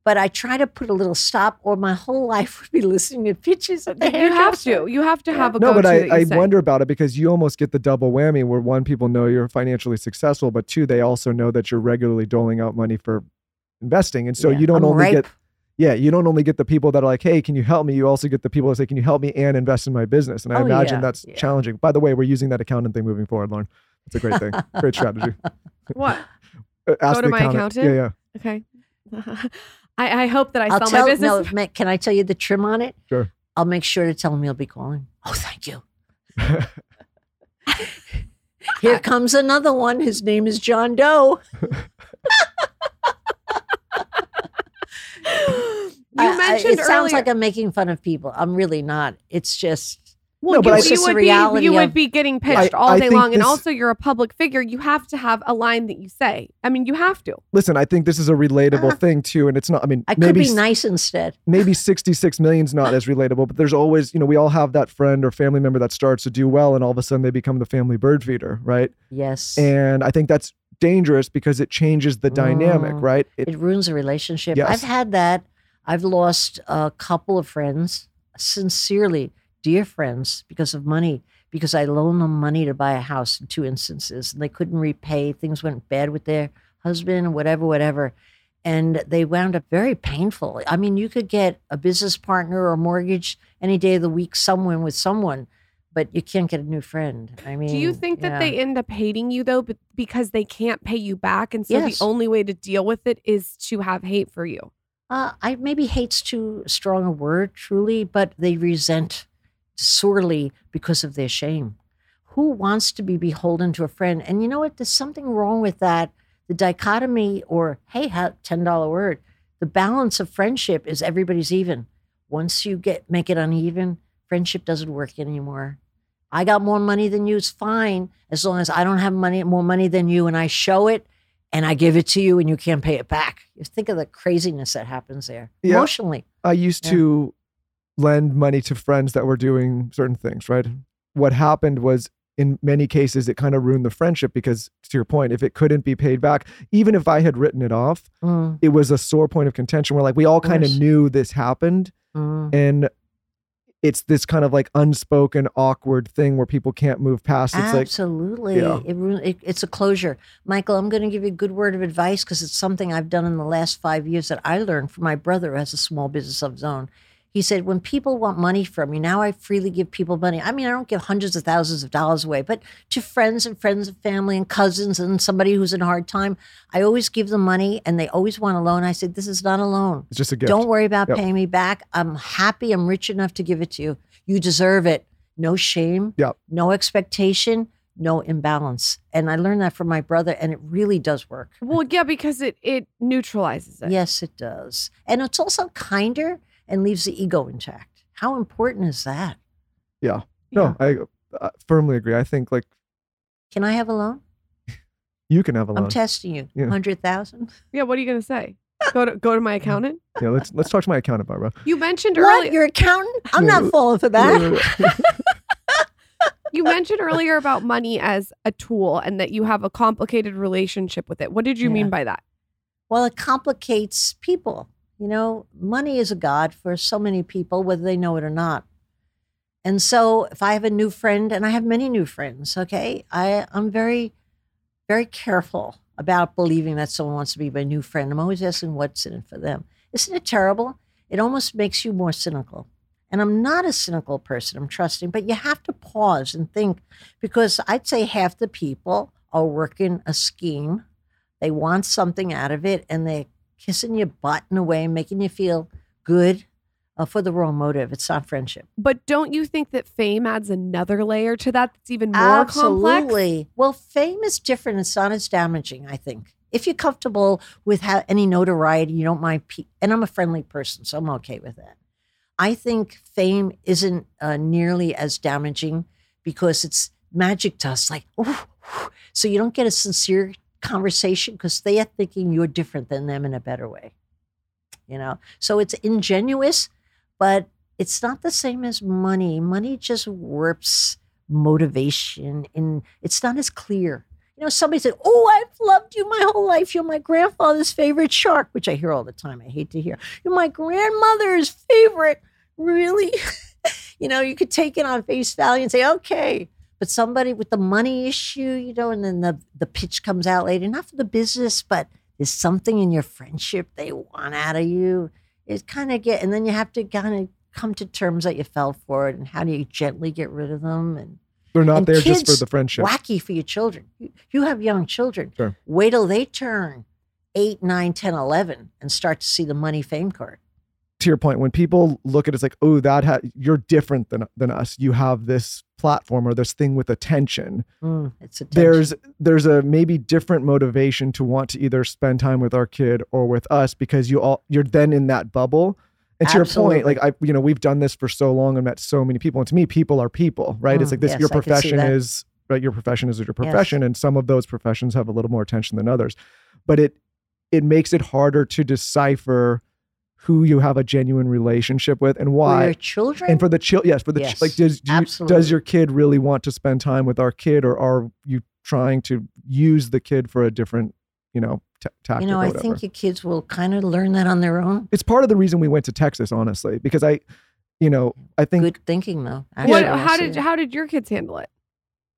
But I try to put a little stop, or my whole life would be listening to pitches. You have to have a go-to. No, but I wonder about it because you almost get the double whammy where one, people know you're financially successful, but two, they also know that you're regularly doling out money for investing, and so you don't only get the people that are like, "Hey, can you help me?" You also get the people that say, "Can you help me and invest in my business?" And I imagine that's challenging. By the way, we're using that accountant thing moving forward, Lauren. It's a great thing, great strategy. What? Ask go to my accountant. Yeah. Okay. I hope that I'll sell my business. No, can I tell you the trim on it? Sure. I'll make sure to tell him you'll be calling. Oh, thank you. Here comes another one. His name is John Doe. You mentioned it earlier. It sounds like I'm making fun of people. I'm really not. It's just... Well, no, but you would reality. You would be getting pitched all day long. And also, you're a public figure. You have to have a line that you say. I mean, you have to. Listen, I think this is a relatable thing, too. And it's not, I mean, I could be nice instead. Maybe 66 million's not as relatable, but there's always, we all have that friend or family member that starts to do well and all of a sudden they become the family bird feeder, right? Yes. And I think that's dangerous because it changes the dynamic, right? It ruins a relationship. Yes. I've had that. I've lost a couple of friends, sincerely. Dear friends, because of money, because I loaned them money to buy a house in two instances, and they couldn't repay. Things went bad with their husband or whatever. And they wound up very painful. I mean, you could get a business partner or a mortgage any day of the week, someone, but you can't get a new friend. I mean, do you think that they end up hating you though, because they can't pay you back? And so the only way to deal with it is to have hate for you. I maybe hate's too strong a word, truly, but they resent sorely because of their shame. Who wants to be beholden to a friend? And you know what? There's something wrong with that. The dichotomy or, hey, $10 word. The balance of friendship is everybody's even. Once you make it uneven, friendship doesn't work anymore. I got more money than you. It's fine. As long as I don't have more money than you and I show it and I give it to you and you can't pay it back. You think of the craziness that happens there emotionally. I used to lend money to friends that were doing certain things, right? What happened was, in many cases, it kind of ruined the friendship because, to your point, if it couldn't be paid back, even if I had written it off, it was a sore point of contention where, like, we all kind of knew this happened. And it's this kind of like unspoken, awkward thing where people can't move past. It's absolutely. Like, yeah. It's a closure. Michael, I'm going to give you a good word of advice because it's something I've done in the last 5 years that I learned from my brother who has a small business of his own. He said, when people want money from you, now I freely give people money. I mean, I don't give hundreds of thousands of dollars away, but to friends and family and cousins and somebody who's in a hard time, I always give them money and they always want a loan. I said, this is not a loan. It's just a gift. Don't worry about paying me back. I'm happy. I'm rich enough to give it to you. You deserve it. No shame, no expectation, no imbalance. And I learned that from my brother and it really does work. Well, yeah, because it neutralizes it. Yes, it does. And it's also kinder and leaves the ego intact. How important is that? Yeah. No, yeah. I firmly agree. I think like... Can I have a loan? You can have a loan. I'm testing you. Yeah. 100,000? Yeah, what are you going to say? Go to my accountant? Yeah, let's talk to my accountant, Barbara. You mentioned earlier... What, your accountant? I'm not falling for that. You mentioned earlier about money as a tool and that you have a complicated relationship with it. What did you mean by that? Well, it complicates people. You know, money is a god for so many people, whether they know it or not. And so if I have a new friend, and I have many new friends, okay, I'm very, very careful about believing that someone wants to be my new friend. I'm always asking what's in it for them. Isn't it terrible? It almost makes you more cynical. And I'm not a cynical person, I'm trusting, but you have to pause and think, because I'd say half the people are working a scheme. They want something out of it, and they kissing your butt in a way, making you feel good for the wrong motive. It's not friendship. But don't you think that fame adds another layer to that that's even more complex? Absolutely. Well, fame is different. It's not as damaging, I think. If you're comfortable with any notoriety, you don't mind. And I'm a friendly person, so I'm okay with that. I think fame isn't nearly as damaging because it's magic to us. Like, ooh. So you don't get a sincere conversation because they are thinking you're different than them in a better way, you know? So it's ingenuous, but it's not the same as money. Money just warps motivation and it's not as clear. You know, somebody said, I've loved you my whole life. You're my grandfather's favorite shark, which I hear all the time. I hate to hear. You're my grandmother's favorite. Really? You know, you could take it on face value and say, okay. But somebody with the money issue, you know, and then the pitch comes out later, not for the business, but there's something in your friendship they want out of you. It kind of and then you have to kind of come to terms that you fell for it and how do you gently get rid of them. And they're not there just for the friendship. Wacky for your children. You have young children. Sure. Wait till they turn 8, 9, 10, 11 and start to see the money fame card. To your point, when people look at it, it's like, you're different than us. You have this platform or this thing with attention. It's attention. There's a maybe different motivation to want to either spend time with our kid or with us because you're then in that bubble. And to your point, like we've done this for so long and met so many people. And to me, people are people, right? It's like this. Yes, your profession is right. Your profession is your profession, yes. And some of those professions have a little more attention than others. But it makes it harder to decipher who you have a genuine relationship with and why. For your children? And for the children, yes. For the does your kid really want to spend time with our kid, or are you trying to use the kid for a different, tactic? You know, I think your kids will kind of learn that on their own. It's part of the reason we went to Texas, honestly, because I think... Good thinking, though. How did your kids handle it?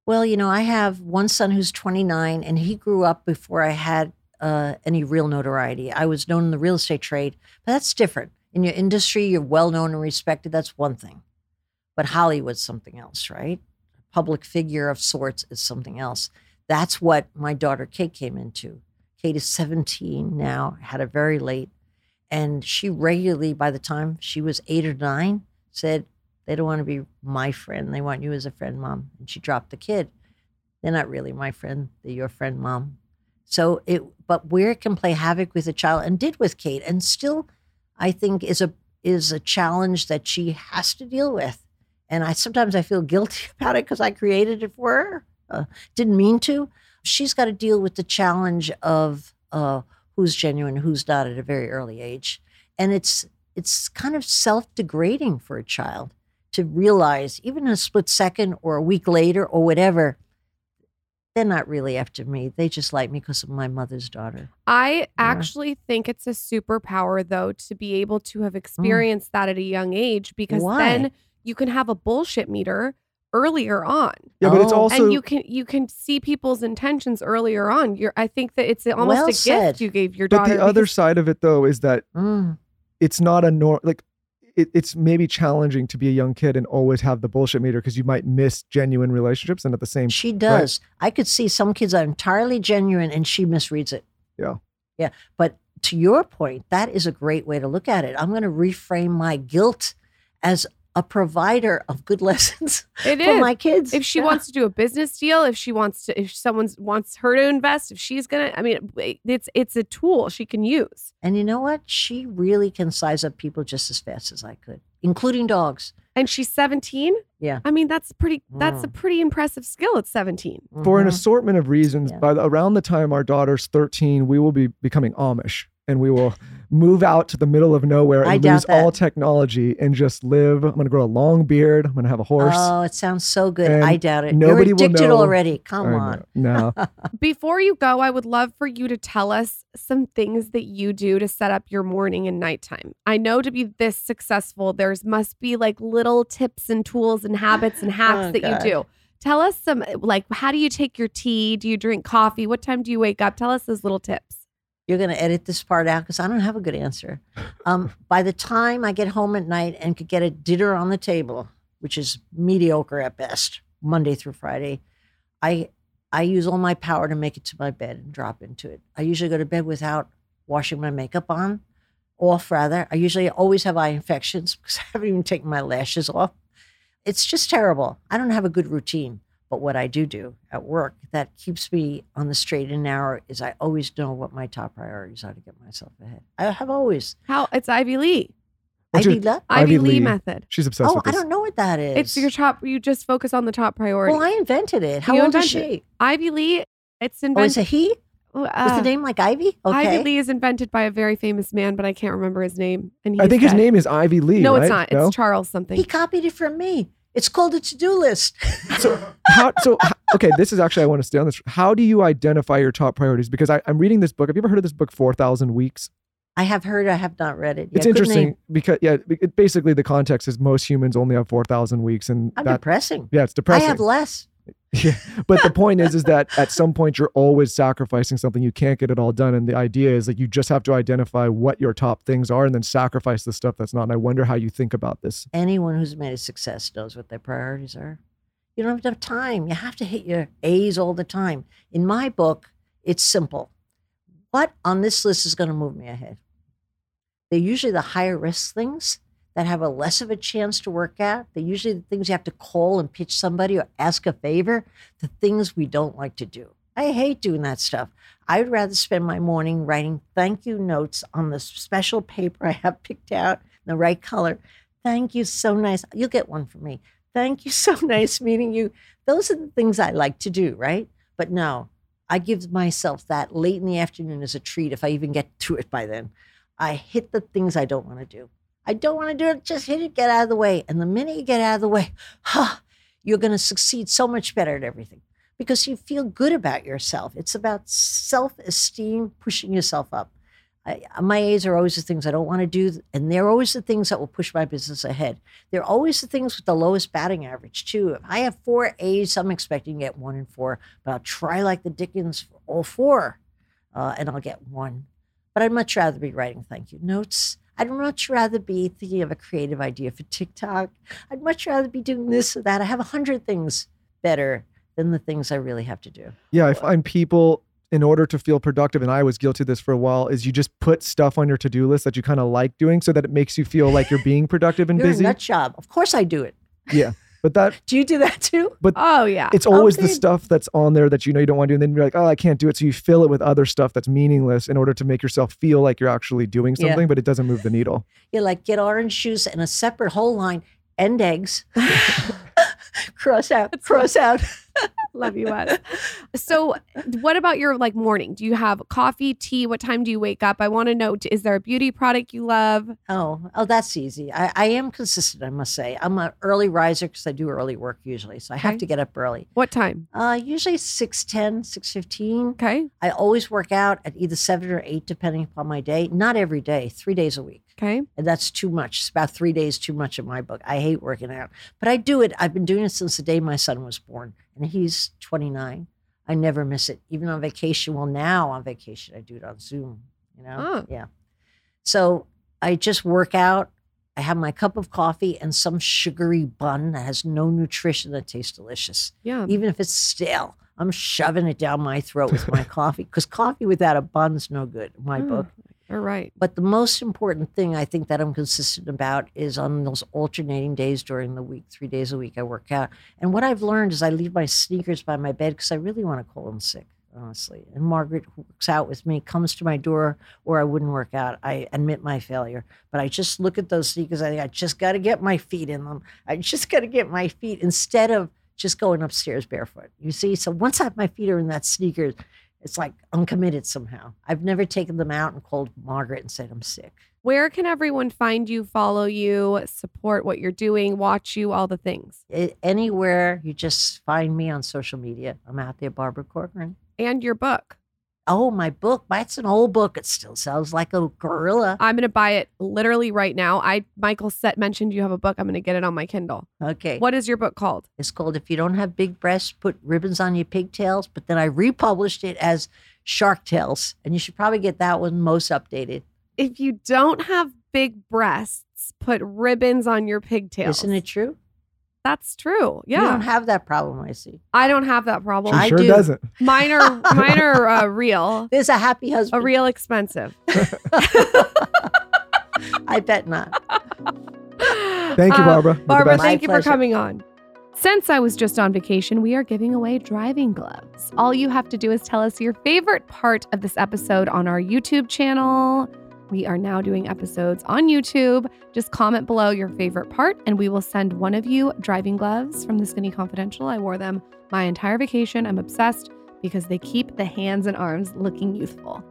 Well, I have one son who's 29, and he grew up before I had any real notoriety. I was known in the real estate trade, but that's different. In your industry, you're well known and respected. That's one thing. But Hollywood's something else, right? A public figure of sorts is something else. That's what my daughter Kate came into. Kate is 17 now, had a very late, and she regularly, by the time she was 8 or 9, said, they don't want to be my friend. They want you as a friend, Mom. And she dropped the kid. They're not really my friend. They're your friend, Mom. So but where it can play havoc with a child and did with Kate, and still, I think is a challenge that she has to deal with. And sometimes I feel guilty about it because I created it for her. Didn't mean to. She's got to deal with the challenge of who's genuine, who's not at a very early age. And it's kind of self-degrading for a child to realize, even in a split second or a week later or whatever, they're not really after me. They just like me because of my mother's daughter. I actually think it's a superpower, though, to be able to have experienced that at a young age, because then you can have a bullshit meter earlier on. Yeah, but it's also, and you can see people's intentions earlier on. I think that it's almost well a said. Gift you gave your daughter. But the other side of it though is that it's not a norm. Like it's maybe challenging to be a young kid and always have the bullshit meter because you might miss genuine relationships. And at the same, she does. Right? I could see some kids are entirely genuine and she misreads it. Yeah. Yeah, but to your point, that is a great way to look at it. I'm going to reframe my guilt as a provider of good lessons for my kids. If she wants to do a business deal, if someone wants her to invest, if she's going to, I mean, it's a tool she can use. And you know what? She really can size up people just as fast as I could, including dogs. And she's 17? Yeah. I mean, that's a pretty impressive skill at 17. Mm-hmm. For an assortment of reasons, around the time our daughter's 13, we will be becoming Amish. And we will move out to the middle of nowhere and lose all technology and just live. I'm going to grow a long beard. I'm going to have a horse. Oh, it sounds so good. And I doubt it. Nobody You're addicted will know. Already. Come on. No. Before you go, I would love for you to tell us some things that you do to set up your morning and nighttime. I know to be this successful, there's must be like little tips and tools and habits and hacks that you do. Tell us some, like, how do you take your tea? Do you drink coffee? What time do you wake up? Tell us those little tips. You're going to edit this part out because I don't have a good answer. By the time I get home at night and could get a dinner on the table, which is mediocre at best, Monday through Friday, I use all my power to make it to my bed and drop into it. I usually go to bed without washing my makeup on, off rather. I usually always have eye infections because I haven't even taken my lashes off. It's just terrible. I don't have a good routine. But what I do at work that keeps me on the straight and narrow is I always know what my top priorities are to get myself ahead. I have always. How? It's Ivy Lee. Ivy Lee method. She's obsessed with this. I don't know what that is. It's your top. You just focus on the top priority. Well, I invented it. How old is she? Ivy Lee. It's invented. Oh, is it he? Was the name like Ivy? Okay. Ivy Lee is invented by a very famous man, but I can't remember his name. And I think his name is Ivy Lee. No, right? It's not. No? It's Charles something. He copied it from me. It's called a to-do list. Okay, this is actually, I want to stay on this. How do you identify your top priorities? Because I'm reading this book. Have you ever heard of this book, 4,000 Weeks? I have heard. I have not read it. Yeah, it's interesting because, basically the context is most humans only have 4,000 weeks. And that's depressing. Yeah, it's depressing. I have less. Yeah, but the point is that at some point you're always sacrificing something. You can't get it all done. And the idea is that you just have to identify what your top things are and then sacrifice the stuff that's not. And I wonder how you think about this. Anyone who's made a success knows what their priorities are. You don't have enough time. You have to hit your A's all the time. In my book, it's simple. What on this list is going to move me ahead? They're usually the higher risk things that have a less of a chance to work out. They're usually the things you have to call and pitch somebody or ask a favor, the things we don't like to do. I hate doing that stuff. I would rather spend my morning writing thank you notes on the special paper I have picked out in the right color. Thank you, so nice. You'll get one from me. Thank you, so nice meeting you. Those are the things I like to do, right? But no, I give myself that late in the afternoon as a treat if I even get to it by then. I hit the things I don't want to do. I don't want to do it. Just hit it. Get out of the way. And the minute you get out of the way, you're going to succeed so much better at everything because you feel good about yourself. It's about self-esteem, pushing yourself up. My A's are always the things I don't want to do. And they're always the things that will push my business ahead. They're always the things with the lowest batting average too. If I have 4 A's, I'm expecting to get 1 and 4, but I'll try like the Dickens for all 4 and I'll get 1. But I'd much rather be writing thank you notes. I'd much rather be thinking of a creative idea for TikTok. I'd much rather be doing this or that. I have 100 things better than the things I really have to do. Yeah, I find people, in order to feel productive, and I was guilty of this for a while, is you just put stuff on your to-do list that you kind of like doing so that it makes you feel like you're being productive and busy. You're a nut job. Of course I do it. Yeah. But that do you do that too? But oh yeah, it's always the stuff that's on there that you know you don't want to do, and then you're like, oh, I can't do it. So you fill it with other stuff that's meaningless in order to make yourself feel like you're actually doing something, but it doesn't move the needle. You're like, get orange juice and a separate whole line and eggs. Cross out. Love you, Wes. So what about your like morning? Do you have coffee, tea? What time do you wake up? I want to know, is there a beauty product you love? Oh, that's easy. I am consistent, I must say. I'm an early riser because I do early work usually. So I have to get up early. What time? Usually 6:10, 6:15. Okay. I always work out at either 7 or 8, depending upon my day. Not every day, 3 days a week. Okay. And that's too much. It's about 3 days too much in my book. I hate working out. But I do it. I've been doing it since the day my son was born. And he's 29. I never miss it. Even on vacation. Well, now on vacation, I do it on Zoom, you know? Oh. Yeah. So I just work out. I have my cup of coffee and some sugary bun that has no nutrition that tastes delicious. Yeah. Even if it's stale, I'm shoving it down my throat with my coffee, because coffee without a bun is no good in my book. All right. But the most important thing I think that I'm consistent about is on those alternating days during the week, 3 days a week, I work out. And what I've learned is I leave my sneakers by my bed because I really want to call them sick, honestly. And Margaret, who works out with me, comes to my door, or I wouldn't work out. I admit my failure. But I just look at those sneakers. I think I just got to get my feet in them. I just got to get my feet instead of just going upstairs barefoot. You see? So once my feet are in that sneakers, it's like I'm committed somehow. I've never taken them out and called Margaret and said I'm sick. Where can everyone find you, follow you, support what you're doing, watch you, all the things? Anywhere. You just find me on social media. I'm out there, Barbara Corcoran. And your book. Oh, my book. It's an old book. It still sells like a gorilla. I'm going to buy it literally right now. Michael Sett mentioned you have a book. I'm going to get it on my Kindle. Okay. What is your book called? It's called If You Don't Have Big Breasts, Put Ribbons on Your Pigtails. But then I republished it as Shark Tales. And you should probably get that one most updated. If you don't have big breasts, put ribbons on your pigtails. Isn't it true? That's true. Yeah. You don't have that problem, I see. I don't have that problem. She sure do. Doesn't. Mine are real. There's a happy husband. A real expensive. I bet not. Thank you, Barbara. Barbara, thank you for coming on. Since I was just on vacation, we are giving away driving gloves. All you have to do is tell us your favorite part of this episode on our YouTube channel. We are now doing episodes on YouTube. Just comment below your favorite part and we will send one of you driving gloves from The Skinny Confidential. I wore them my entire vacation. I'm obsessed because they keep the hands and arms looking youthful.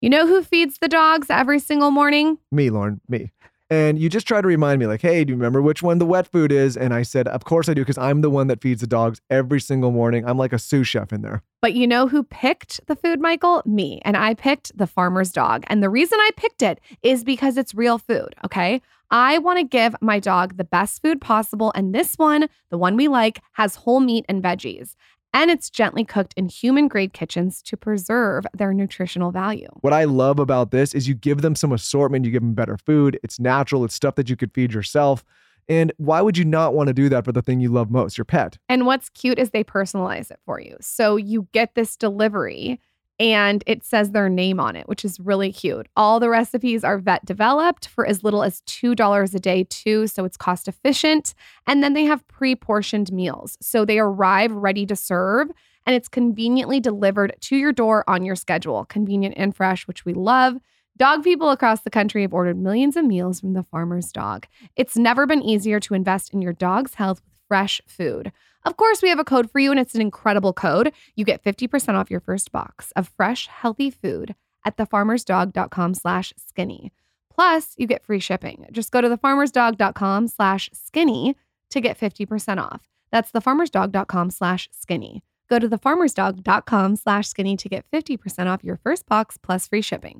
You know who feeds the dogs every single morning? Me, Lauren. Me. And you just try to remind me like, hey, do you remember which one the wet food is? And I said, of course I do, because I'm the one that feeds the dogs every single morning. I'm like a sous chef in there. But you know who picked the food, Michael? Me. And I picked The Farmer's Dog. And the reason I picked it is because it's real food, okay? I want to give my dog the best food possible. And this one, the one we like, has whole meat and veggies. And it's gently cooked in human-grade kitchens to preserve their nutritional value. What I love about this is you give them some assortment, you give them better food, it's natural, it's stuff that you could feed yourself. And why would you not want to do that for the thing you love most, your pet? And what's cute is they personalize it for you. So you get this delivery and it says their name on it, which is really cute. All the recipes are vet developed for as little as $2 a day too, so it's cost efficient. And then they have pre-portioned meals. So they arrive ready to serve and it's conveniently delivered to your door on your schedule. Convenient and fresh, which we love. Dog people across the country have ordered millions of meals from The Farmer's Dog. It's never been easier to invest in your dog's health with fresh food. Of course, we have a code for you, and it's an incredible code. You get 50% off your first box of fresh, healthy food at thefarmersdog.com/skinny. Plus, you get free shipping. Just go to thefarmersdog.com/skinny to get 50% off. That's thefarmersdog.com/skinny. Go to thefarmersdog.com/skinny to get 50% off your first box plus free shipping.